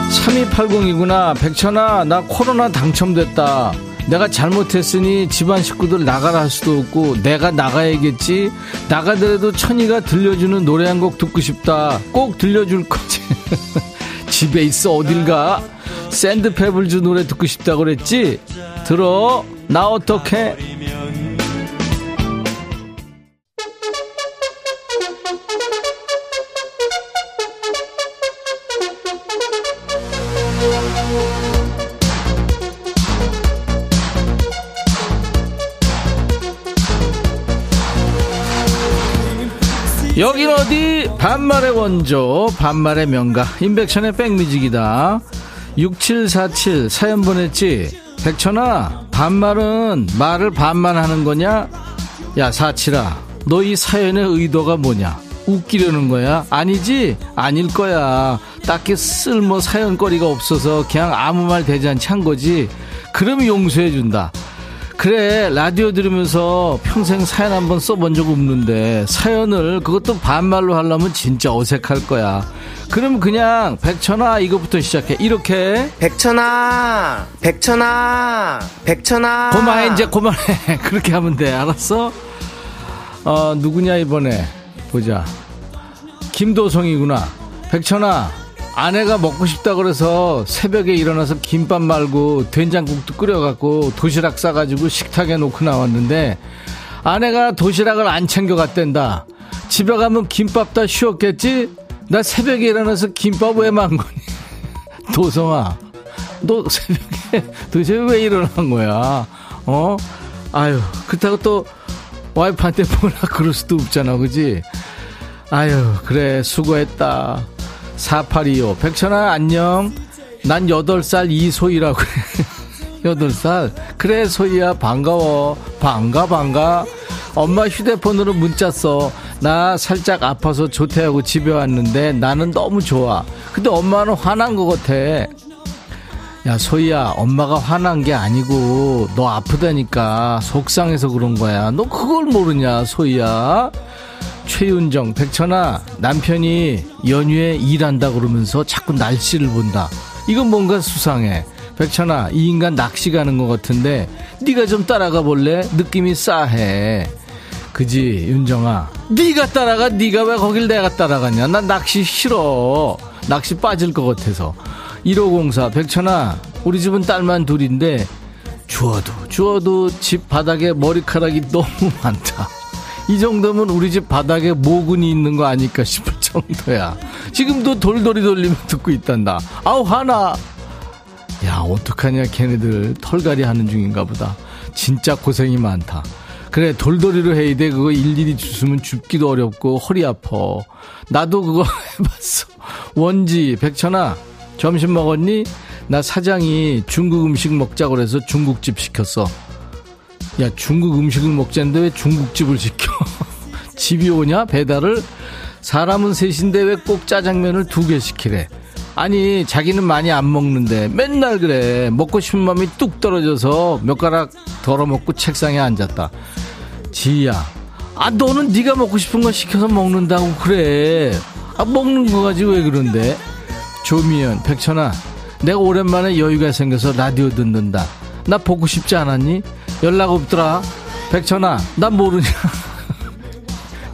(3280이구나) 백천아, 나 코로나 당첨됐다. 내가 잘못했으니 집안 식구들 나가라 할 수도 없고 내가 나가야겠지. 나가더라도 천이가 들려주는 노래 한 곡 듣고 싶다. 꼭 들려줄 거지. 집에 있어 어딜 가. 샌드 페블즈 노래 듣고 싶다고 그랬지. 들어. 나 어떡해. 여긴 어디? 반말의 원조, 반말의 명가 임백천의 백뮤직이다. 6747 사연 보냈지? 백천아, 반말은 말을 반만 하는 거냐? 야, 사칠아, 너 이 사연의 의도가 뭐냐? 웃기려는 거야? 아니지? 아닐 거야. 딱히 쓸모 사연거리가 없어서 그냥 아무 말 대잔치 한 거지. 그럼 용서해준다. 그래, 라디오 들으면서 평생 사연 한번 써본 적 없는데 사연을 그것도 반말로 하려면 진짜 어색할 거야. 그럼 그냥 백천아 이거부터 시작해. 이렇게 백천아 백천아 백천아 고마해. 이제 고마해. 그렇게 하면 돼. 알았어? 누구냐 이번에 보자. 김도성이구나. 백천아, 아내가 먹고 싶다 그래서 새벽에 일어나서 김밥 말고 된장국도 끓여갖고 도시락 싸가지고 식탁에 놓고 나왔는데 아내가 도시락을 안 챙겨갔댄다. 집에 가면 김밥 다 쉬웠겠지? 나 새벽에 일어나서 김밥 왜 만 거니? 도성아, 너 새벽에 도대체 왜 일어난 거야? 어? 아유, 그렇다고 또 와이프한테 뭐라 그럴 수도 없잖아, 그지? 아유, 그래, 수고했다. 4825 백천아 안녕. 난 8살 이소희라고. 8살? 그래 소희야 반가워. 반가. 엄마 휴대폰으로 문자 써. 나 살짝 아파서 조퇴하고 집에 왔는데 나는 너무 좋아. 근데 엄마는 화난 것 같아. 야 소희야, 엄마가 화난 게 아니고 너 아프다니까 속상해서 그런 거야. 너 그걸 모르냐 소희야. 최윤정, 백천아, 남편이 연휴에 일한다 그러면서 자꾸 날씨를 본다. 이건 뭔가 수상해. 백천아, 이 인간 낚시 가는 것 같은데 네가 좀 따라가 볼래? 느낌이 싸해. 그지 윤정아, 네가 따라가. 네가 왜 거길 내가 따라가냐. 난 낚시 싫어. 낚시 빠질 것 같아서. 1504, 백천아, 우리 집은 딸만 둘인데 주워도 집 바닥에 머리카락이 너무 많다. 이 정도면 우리 집 바닥에 모근이 있는 거 아닐까 싶을 정도야. 지금도 돌돌이 돌리면 듣고 있단다. 아우 화나. 야 어떡하냐, 걔네들 털갈이 하는 중인가 보다. 진짜 고생이 많다. 그래 돌돌이로 해야 돼. 그거 일일이 주우면 줍기도 어렵고 허리 아파. 나도 그거 해봤어. 원지, 백천아 점심 먹었니? 나 사장이 중국 음식 먹자고 해서 중국집 시켰어. 야 중국 음식을 먹자는데 왜 중국집을 시켜? 집이 오냐 배달을? 사람은 셋인데 왜 꼭 짜장면을 2개 시키래? 아니 자기는 많이 안 먹는데 맨날 그래. 먹고 싶은 마음이 뚝 떨어져서 몇 가락 덜어먹고 책상에 앉았다. 지희야, 아 너는 네가 먹고 싶은 거 시켜서 먹는다고 그래. 아 먹는 거 가지고 왜 그런데? 조미연, 백천아 내가 오랜만에 여유가 생겨서 라디오 듣는다. 나 보고 싶지 않았니? 연락 없더라. 백천아 난 모르냐.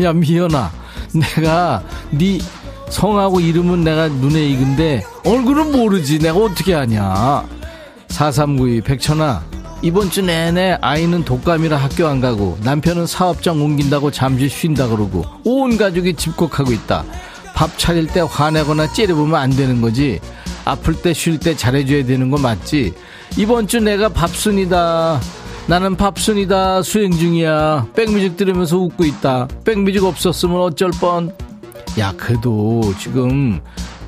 야 미연아, 내가 네 성하고 이름은 내가 눈에 익은데 얼굴은 모르지. 내가 어떻게 아냐. 4392 백천아 이번 주 내내 아이는 독감이라 학교 안 가고 남편은 사업장 옮긴다고 잠시 쉰다 그러고 온 가족이 집콕하고 있다. 밥 차릴 때 화내거나 째려보면 안 되는 거지. 아플 때 쉴 때 잘해줘야 되는 거 맞지? 이번 주 내가 밥순이다. 나는 밥순이다. 수행 중이야. 백뮤직 들으면서 웃고 있다. 백뮤직 없었으면 어쩔 뻔. 야 그래도 지금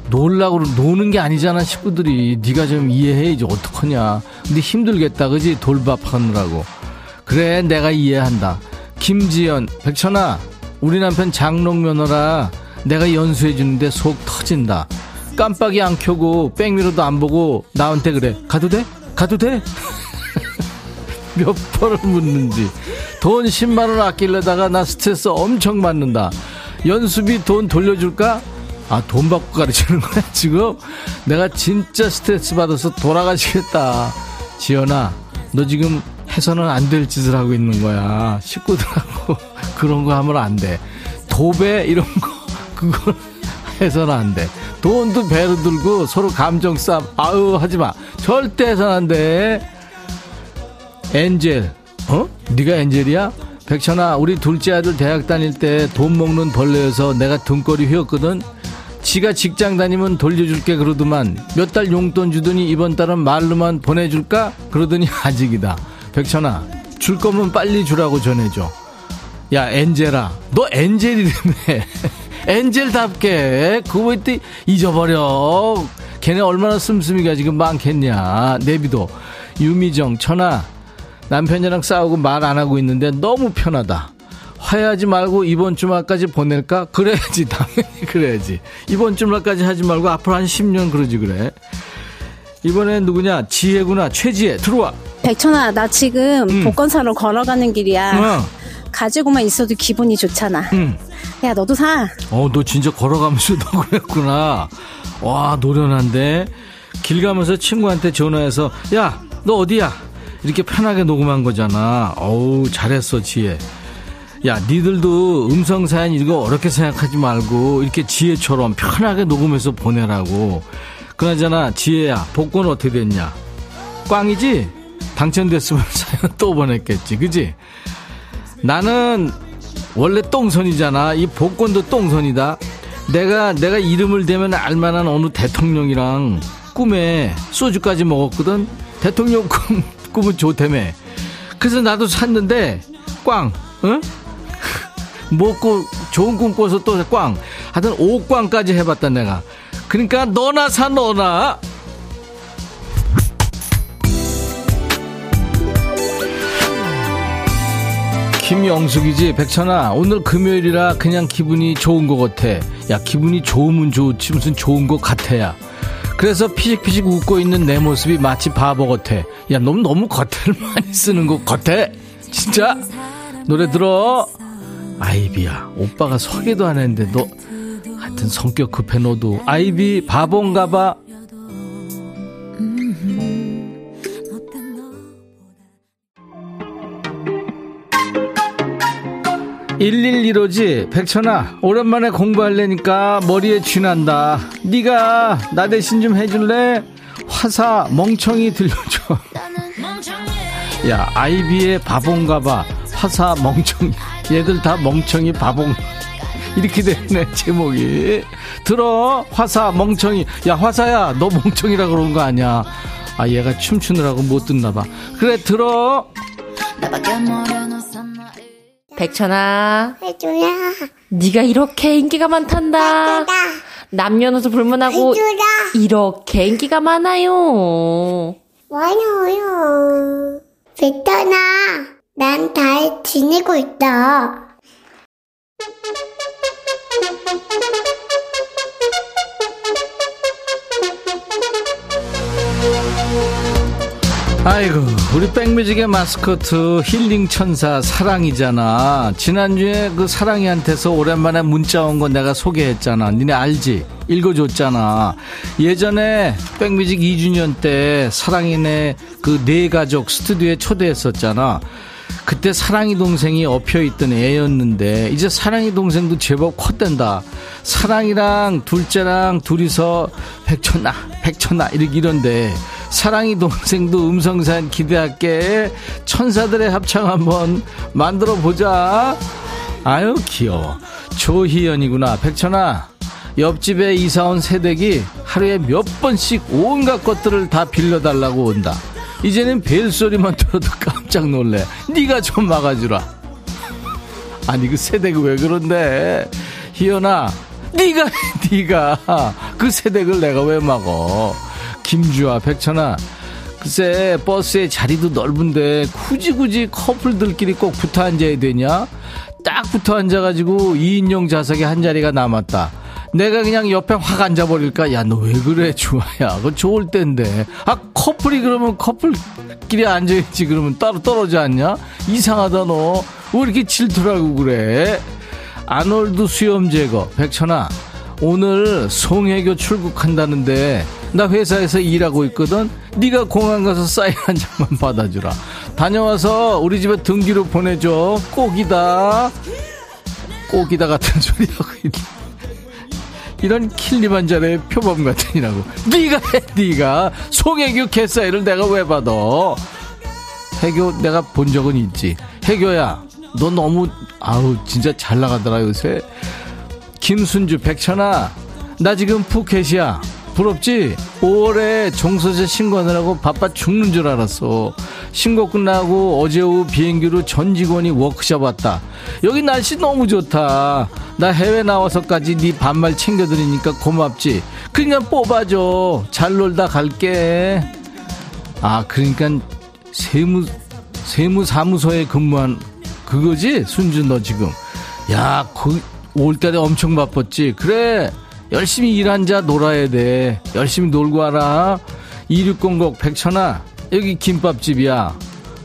놀라고 노는 게 아니잖아. 식구들이 네가 좀 이해해. 이제 어떡하냐. 근데 힘들겠다 그지? 돌밥하느라고. 그래 내가 이해한다. 김지연, 백천아 우리 남편 장롱 면허라 내가 연수해 주는데 속 터진다. 깜빡이 안 켜고 백미러도 안 보고 나한테 그래. 가도 돼? 가도 돼? 몇 번을 묻는지. 돈 10만원 아끼려다가 나 스트레스 엄청 받는다. 연수비 돈 돌려줄까? 아 돈 받고 가르치는 거야 지금? 내가 진짜 스트레스 받아서 돌아가시겠다. 지연아 너 지금 해서는 안 될 짓을 하고 있는 거야. 식구들하고 그런 거 하면 안 돼. 도배 이런 거 그걸 해서는 안 돼. 돈도 배로 들고 서로 감정 싸움 아우 하지마. 절대 해서는 안 돼. 엔젤, 어? 네가 엔젤이야? 백천아 우리 둘째 아들 대학 다닐 때 돈 먹는 벌레여서 내가 등골이 휘었거든. 지가 직장 다니면 돌려줄게 그러더만 몇 달 용돈 주더니 이번 달은 말로만 보내줄까? 그러더니 아직이다. 백천아 줄 거면 빨리 주라고 전해줘. 야 엔젤아 너 엔젤이라며. 엔젤답게 그거 이때 잊어버려. 걔네 얼마나 씀씀이가 지금 많겠냐. 내비도. 유미정, 천아 남편이랑 싸우고 말 안 하고 있는데 너무 편하다. 화해하지 말고 이번 주말까지 보낼까? 그래야지 당연히 그래야지. 이번 주말까지 하지 말고 앞으로 한 10년 그러지 그래. 이번엔 누구냐? 지혜구나. 최지혜 들어와. 백천아 나 지금 복권사로 걸어가는 길이야. 가지고만 있어도 기분이 좋잖아. 야 너도 사. 너 진짜 걸어가면서 너 그랬구나. 와 노련한데. 길 가면서 친구한테 전화해서 야 너 어디야? 이렇게 편하게 녹음한 거잖아. 어우 잘했어 지혜. 야, 니들도 음성 사연 읽어 어렵게 생각하지 말고 이렇게 지혜처럼 편하게 녹음해서 보내라고. 그나저나 지혜야, 복권 어떻게 됐냐? 꽝이지? 당첨됐으면 사연 또 보냈겠지, 그지? 나는 원래 똥손이잖아. 이 복권도 똥손이다. 내가 이름을 대면 알만한 어느 대통령이랑 꿈에 소주까지 먹었거든. 대통령 꿈은 좋다며. 그래서 나도 샀는데 꽝. 응? 먹고 좋은 꿈 꿔서 또 꽝. 하여튼 5꽝까지 해봤다 내가. 그러니까 너나 사 너나. 김영숙이지. 백천아, 오늘 금요일이라 그냥 기분이 좋은 것 같아. 야, 기분이 좋으면 좋지 무슨 좋은 것 같아야. 그래서 피식피식 웃고 있는 내 모습이 마치 바보 같아. 야, 너무 겉을 많이 쓰는 것 같아. 진짜. 노래 들어. 아이비야, 오빠가 소개도 안 했는데 너 하여튼 성격 급해. 너도 아이비 바본가 봐. (111호지) 백천아, 오랜만에 공부하려니까 머리에 쥐난다. 네가 나 대신 좀 해줄래? 화사 멍청이 들려줘. 야, 아이비의 바본가봐, 화사 멍청이. 얘들 다 멍청이 바본 이렇게 되네 제목이. 들어, 화사 멍청이. 야, 화사야, 너 멍청이라 그런 거 아니야. 아, 얘가 춤추느라고 못 듣나봐. 그래, 들어. 백천아, 해줘라. 네가 이렇게 인기가 많단다. 해줘라. 남녀노소 불문하고 해줘라. 이렇게 인기가 많아요. 많아요. 백천아, 난 잘 지내고 있다. 아이고, 우리 백뮤직의 마스코트 힐링천사 사랑이잖아. 지난주에 그 사랑이한테서 오랜만에 문자 온 거 내가 소개했잖아. 니네 알지? 읽어줬잖아. 예전에 백뮤직 2주년 때 사랑이네 그 네 가족 스튜디오에 초대했었잖아. 그때 사랑이 동생이 엎혀있던 애였는데 이제 사랑이 동생도 제법 컸댄다. 사랑이랑 둘째랑 둘이서 백천아 백천아 이런데 사랑이 동생도 음성사연 기대할게. 천사들의 합창 한번 만들어보자. 아유 귀여워. 조희연이구나. 백천아, 옆집에 이사온 새댁이 하루에 몇 번씩 온갖 것들을 다 빌려달라고 온다. 이제는 벨소리만 들어도 깜짝 놀래. 네가 좀 막아주라. 아니 그 새댁이 왜 그런데. 희연아, 네가 그 새댁을 내가 왜 막어. 김주아, 백천아, 글쎄 버스에 자리도 넓은데 굳이 커플들끼리 꼭 붙어 앉아야 되냐. 딱 붙어 앉아가지고 2인용 좌석에 한 자리가 남았다. 내가 그냥 옆에 확 앉아버릴까? 야, 너 왜 그래, 주아야. 그거 좋을 땐데. 아, 커플이 그러면 커플끼리 앉아있지. 그러면 따로 떨어지 않냐? 이상하다, 너. 왜 이렇게 질투라고 그래? 아놀드 수염 제거. 백천아, 오늘 송혜교 출국한다는데 나 회사에서 일하고 있거든. 네가 공항 가서 사인 한 장만 받아주라. 다녀와서 우리 집에 등기로 보내줘. 꼭이다. 꼭이다 같은 소리하고 있네. 이런 킬리만 자네 표범 같으니라고. 네가 송혜교 개사이를 내가 왜 받아. 해교 내가 본 적은 있지. 해교야, 너 너무 아우 진짜 잘 나가더라 요새. 김순주, 백천아, 나 지금 푸켓이야. 부럽지? 5월에 종소세 신고하느라고 바빠 죽는 줄 알았어. 신고 끝나고 어제 오후 비행기로 전 직원이 워크숍 왔다. 여기 날씨 너무 좋다. 나 해외 나와서까지 네 반말 챙겨드리니까 고맙지. 그러니까 뽑아줘. 잘 놀다 갈게. 아, 그러니까 세무사무소에 근무한 그거지? 순준 너 지금. 야, 올 달에 엄청 바빴지. 그래, 열심히 일한 자 놀아야 돼. 열심히 놀고 와라. 2600 백천아, 여기 김밥집이야.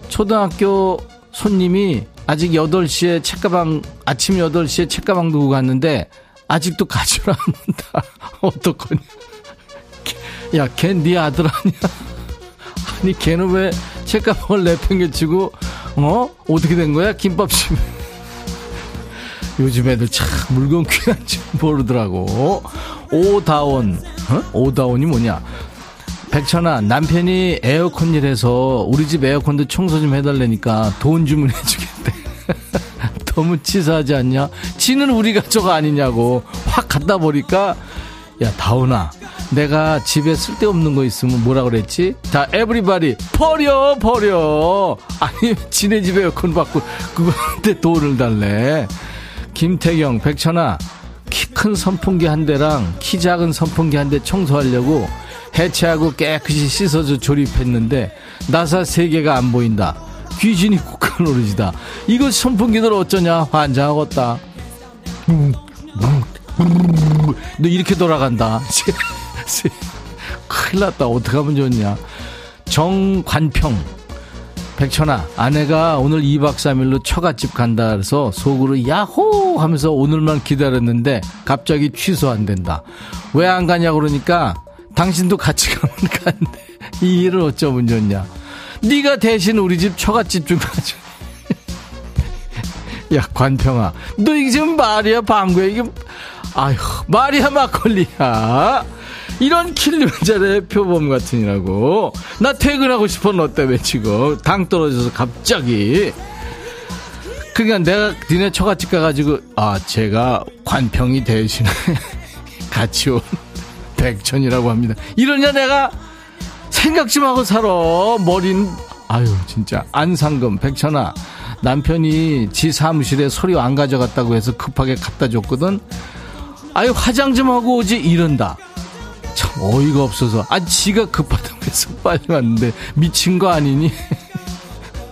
초등학교 손님이 아직 8시에 책가방, 아침 8시에 책가방 두고 갔는데 아직도 가지를 않는다. 어떡하냐. 야, 걔 네 아들 아니야? 아니 걔는 왜 책가방을 내팽개치고 어떻게 된 거야 김밥집. 요즘 애들 참 물건 귀한 줄 모르더라고. 오다온, 오다온이 뭐냐? 백천아, 남편이 에어컨 일해서 우리 집 에어컨도 청소 좀 해달라니까 돈 주문해주겠대. 너무 치사하지 않냐? 치는 우리 가족 아니냐고 확 갖다 버리니까, 야 다온아, 내가 집에 쓸데없는 거 있으면 뭐라 그랬지? 다 에브리바디 버려. 아니 지네 집에 에어컨 받고 그거한테 돈을 달래. 김태경, 백천아, 키 큰 선풍기 한 대랑 키 작은 선풍기 한 대 청소하려고 해체하고 깨끗이 씻어서 조립했는데 나사 3개가 안 보인다. 귀신이 국가 노릇이다. 이거 선풍기들 어쩌냐? 환장하겠다. 너 이렇게 돌아간다. 큰일 났다. 어떡하면 좋냐? 정관평, 백천아, 아내가 오늘 2박 3일로 처갓집 간다 그래서 속으로 야호 하면서 오늘만 기다렸는데 갑자기 취소 안 된다. 왜 안 가냐고 그러니까 당신도 같이 가면 간대. 이 일을 어쩌면 좋냐? 네가 대신 우리 집 처갓집 좀 가줘. 야 관평아, 너 이게 지금 말이야 방구야 이게, 아휴 말이야 막걸리야. 이런 킬륜자의 표범 같으니라고. 나 퇴근하고 싶어. 너 때문에 지금 당 떨어져서 갑자기. 그러니까 내가 니네 처갓집 가가지고 아 제가 관평이 대신 같이 온 백천이라고 합니다. 이러냐 내가. 생각 좀 하고 살아. 머린, 아유 진짜. 안상금, 백천아, 남편이 지 사무실에 서류 안 가져갔다고 해서 급하게 갖다 줬거든. 아유 화장 좀 하고 오지 이런다. 참 어이가 없어서. 아 지가 급하다고 해서 빨리 왔는데 미친 거 아니니?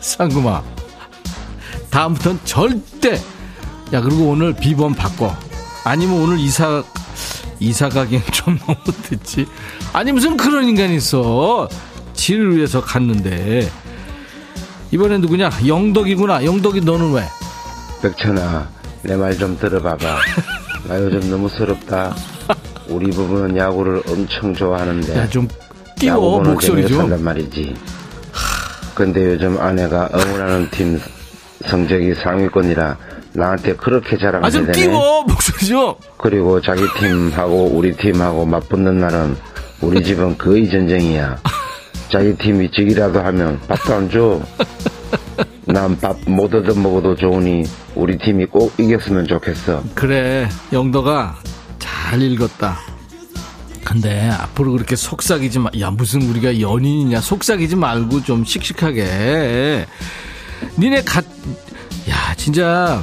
상금아, 다음부터는 절대. 야 그리고 오늘 비번 바꿔. 아니면 오늘 이사 가기엔 좀 너무 늦지. 아니 무슨 그런 인간이 있어. 지를 위해서 갔는데. 이번엔 누구냐? 영덕이구나. 영덕이, 너는 왜? 백천아, 내 말 좀 들어봐봐. 나 요즘 너무 서럽다. 우리 부부는 야구를 엄청 좋아하는데, 야 좀 띄워 목소리 좀. 말이지. 근데 요즘 아내가 응원하는 팀 성적이 상위권이라 나한테 그렇게 자랑하게 되네. 아 좀 띄워 목소리 좀. 그리고 자기 팀하고 우리 팀하고 맞붙는 날은 우리 집은 거의 전쟁이야. 자기 팀이 지기라도 하면 밥도 안 줘. 난 밥 못 얻어 먹어도 좋으니 우리 팀이 꼭 이겼으면 좋겠어. 그래 영덕아, 잘 읽었다. 근데 앞으로 그렇게 속삭이지 마. 야 무슨 우리가 연인이냐. 속삭이지 말고 좀 씩씩하게. 니네 야 진짜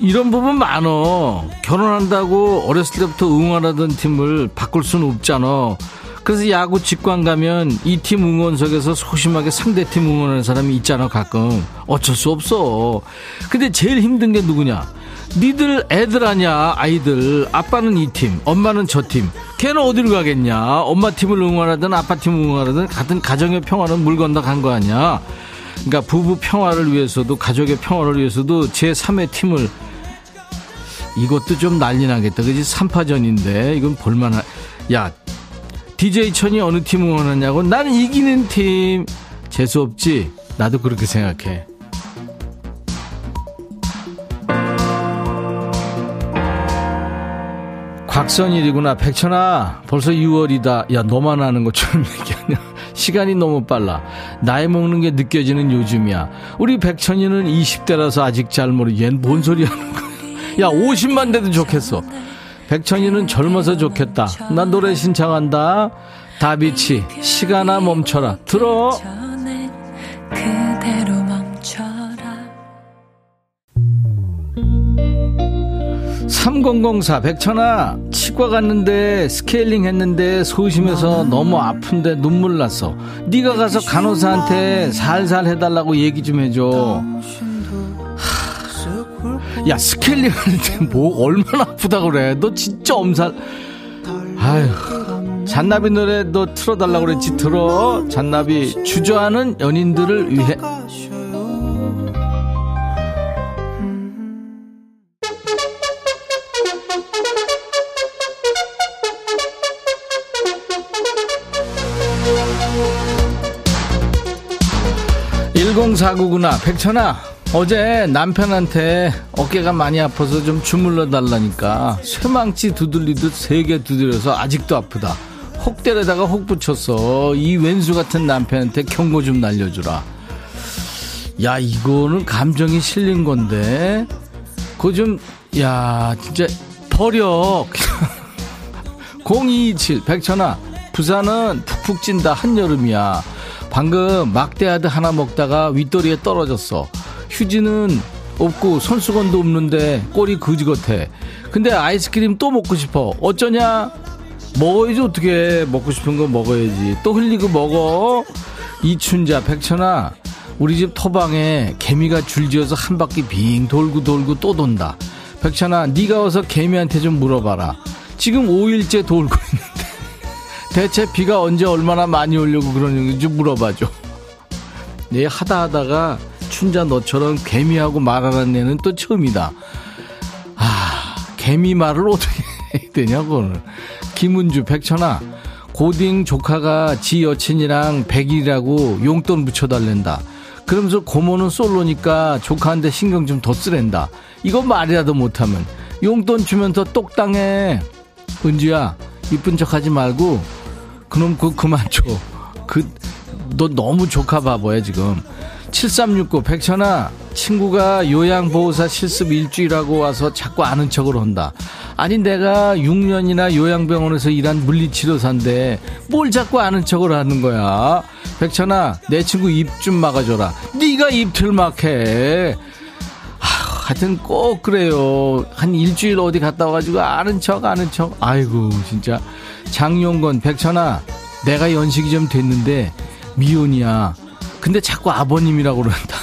이런 부분 많어. 결혼한다고 어렸을 때부터 응원하던 팀을 바꿀 수는 없잖아. 그래서 야구 직관 가면 이 팀 응원석에서 소심하게 상대 팀 응원하는 사람이 있잖아 가끔. 어쩔 수 없어. 근데 제일 힘든 게 누구냐? 니들 애들 아냐. 아이들. 아빠는 이 팀, 엄마는 저 팀. 걔는 어디로 가겠냐? 엄마 팀을 응원하든 아빠 팀을 응원하든 같은 가정의 평화는 물 건너 간 거 아니야. 그러니까 부부 평화를 위해서도 가족의 평화를 위해서도 제3의 팀을. 이것도 좀 난리 나겠다. 그지? 3파전인데 이건 볼만한. 야 DJ 천이 어느 팀 응원하냐고. 나는 이기는 팀. 재수없지? 나도 그렇게 생각해. 곽선일이구나. 백천아, 벌써 6월이다. 야 너만 아는 것처럼 얘기하냐. 시간이 너무 빨라. 나이 먹는 게 느껴지는 요즘이야. 우리 백천이는 20대라서 아직 잘 모르. 얜 뭔 소리 하는 거야. 야 50만 돼도 좋겠어. 백천이는 젊어서 좋겠다. 난 노래 신청한다. 다비치, 시간아 멈춰라. 들어. 삼공공사, 백천아, 치과 갔는데 스케일링 했는데 소심해서 너무 아픈데 눈물 났어. 네가 가서 간호사한테 살살 해달라고 얘기 좀 해줘. 야 스케일링 하는데 뭐 얼마나 아프다 그래. 너 진짜 엄살. 아휴, 잔나비 노래 너 틀어달라고 그랬지. 들어. 잔나비, 주저하는 연인들을 위해. 사구구나. 백천아, 어제 남편한테 어깨가 많이 아파서 좀 주물러 달라니까 쇠망치 두들리듯 세 개 두드려서 아직도 아프다. 혹 때려다가 혹 붙였어. 이 왼수 같은 남편한테 경고 좀 날려주라. 야, 이거는 감정이 실린 건데 그거 좀, 야, 진짜 버려. 027 백천아, 부산은 푹푹 찐다. 한여름이야. 방금 막대하드 하나 먹다가 윗도리에 떨어졌어. 휴지는 없고 손수건도 없는데 꼴이 그지 같아. 근데 아이스크림 또 먹고 싶어. 어쩌냐? 먹어야지, 어떻게. 먹고 싶은 거 먹어야지. 또 흘리고 먹어. 이춘자, 백천아, 우리 집 토방에 개미가 줄지어서 한 바퀴 빙 돌고 돌고 또 돈다. 백천아, 네가 와서 개미한테 좀 물어봐라. 지금 5일째 돌고 있는데 대체 비가 언제 얼마나 많이 오려고 그러는지 물어봐줘. 네, 하다가 춘자 너처럼 개미하고 말하는 애는 또 처음이다. 아, 개미 말을 어떻게 해야 되냐고. 김은주, 백천아, 고딩 조카가 지 여친이랑 100일이라고 용돈 묻혀달랜다. 그러면서 고모는 솔로니까 조카한테 신경 좀 더 쓰랜다. 이거 말이라도 못하면 용돈 주면 더 똑당해. 은주야, 이쁜 척하지 말고 그놈 그거 그만 줘. 너 너무 조카 바보야 지금. 7369, 백천아, 친구가 요양보호사 실습 일주일하고 와서 자꾸 아는 척을 한다. 아니, 내가 6년이나 요양병원에서 일한 물리치료사인데 뭘 자꾸 아는 척을 하는 거야. 백천아, 내 친구 입 좀 막아줘라. 네가 입 틀막해. 하여튼 꼭 그래요. 한 일주일 어디 갔다 와가지고 아는 척. 아이고 진짜. 장용건, 백천아, 내가 연식이 좀 됐는데 미혼이야. 근데 자꾸 아버님이라고 그런다.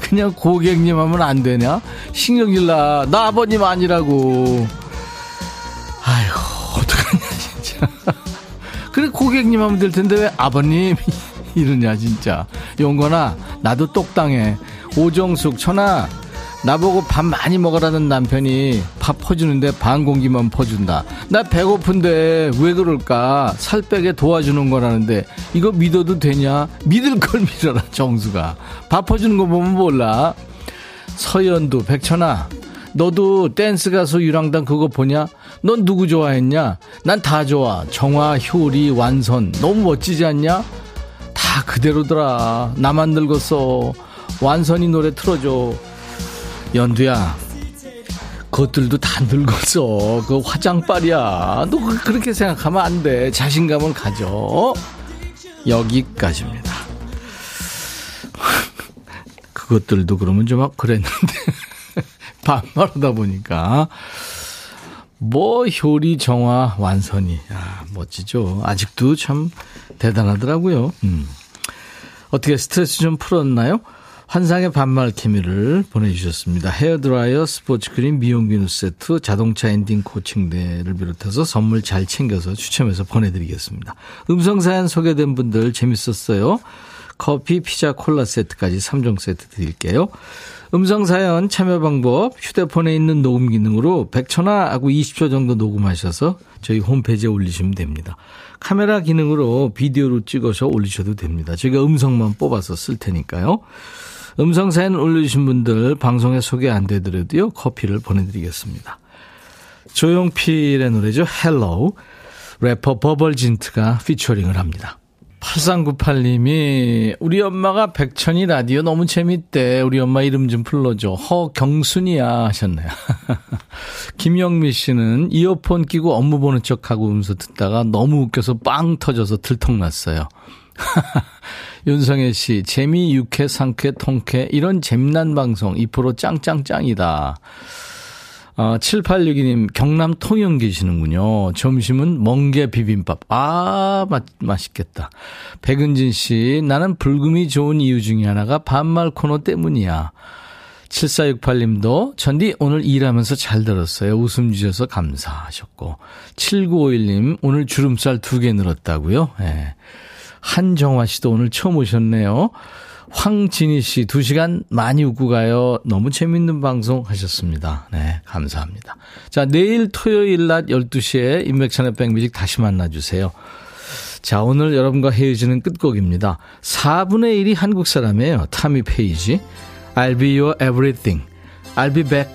그냥 고객님 하면 안 되냐? 신경질나. 나 아버님 아니라고. 아이고 어떡하냐 진짜. 그래, 고객님 하면 될 텐데 왜 아버님 이러냐 진짜. 용건아, 나도 똑당해. 오정숙, 천아, 나보고 밥 많이 먹으라는 남편이 밥 퍼주는데 반 공기만 퍼준다. 나 배고픈데 왜 그럴까? 살 빼게 도와주는 거라는데 이거 믿어도 되냐? 믿을 걸 믿어라. 정수가 밥 퍼주는 거 보면 몰라. 서연도, 백천아, 너도 댄스 가수 유랑단 그거 보냐? 넌 누구 좋아했냐? 난 다 좋아. 정화, 효리, 완선. 너무 멋지지 않냐? 다 그대로더라. 나만 늙었어. 완선이 노래 틀어줘. 연두야, 그것들도 다 늙었어. 그 화장빨이야. 너 그렇게 생각하면 안 돼. 자신감을 가져. 여기까지입니다. 그것들도 그러면 좀 그랬는데 반말하다 보니까 뭐 효리, 정화, 완선이, 아, 멋지죠. 아직도 참 대단하더라고요. 어떻게 스트레스 좀 풀었나요? 환상의 반말 케미를 보내주셨습니다. 헤어드라이어, 스포츠크림, 미용비누 세트, 자동차 엔딩 코칭대를 비롯해서 선물 잘 챙겨서 추첨해서 보내드리겠습니다. 음성사연 소개된 분들 재밌었어요. 커피, 피자, 콜라 세트까지 3종 세트 드릴게요. 음성사연 참여 방법, 휴대폰에 있는 녹음 기능으로 100초나 하고 20초 정도 녹음하셔서 저희 홈페이지에 올리시면 됩니다. 카메라 기능으로 비디오로 찍어서 올리셔도 됩니다. 저희가 음성만 뽑아서 쓸 테니까요. 음성사연 올려주신 분들 방송에 소개 안 되더라도요, 커피를 보내드리겠습니다. 조용필의 노래죠. 헬로우. 래퍼 버벌진트가 피처링을 합니다. 8398님이 우리 엄마가 백천이 라디오 너무 재밌대. 우리 엄마 이름 좀 불러줘. 허경순이야 하셨네요. 김영미 씨는 이어폰 끼고 업무 보는 척하고 음소 듣다가 너무 웃겨서 빵 터져서 들통났어요. 윤성애 씨, 재미, 유쾌, 상쾌, 통쾌, 이런 재미난 방송 2% 짱짱짱이다. 7862님, 경남 통영 계시는군요. 점심은 멍게 비빔밥. 아, 맛있겠다. 백은진 씨, 나는 불금이 좋은 이유 중에 하나가 반말 코너 때문이야. 7468님도 전디 오늘 일하면서 잘 들었어요. 웃음 주셔서 감사하셨고. 7951님, 오늘 주름살 2개 늘었다고요? 예. 한정화 씨도 오늘 처음 오셨네요. 황진희 씨, 2시간 많이 웃고 가요. 너무 재밌는 방송 하셨습니다. 네, 감사합니다. 자, 내일 토요일 낮 12시에 인맥천의 백뮤직 다시 만나주세요. 자, 오늘 여러분과 헤어지는 끝곡입니다. 4분의 1이 한국 사람이에요. 타미 페이지. I'll be your everything. I'll be back.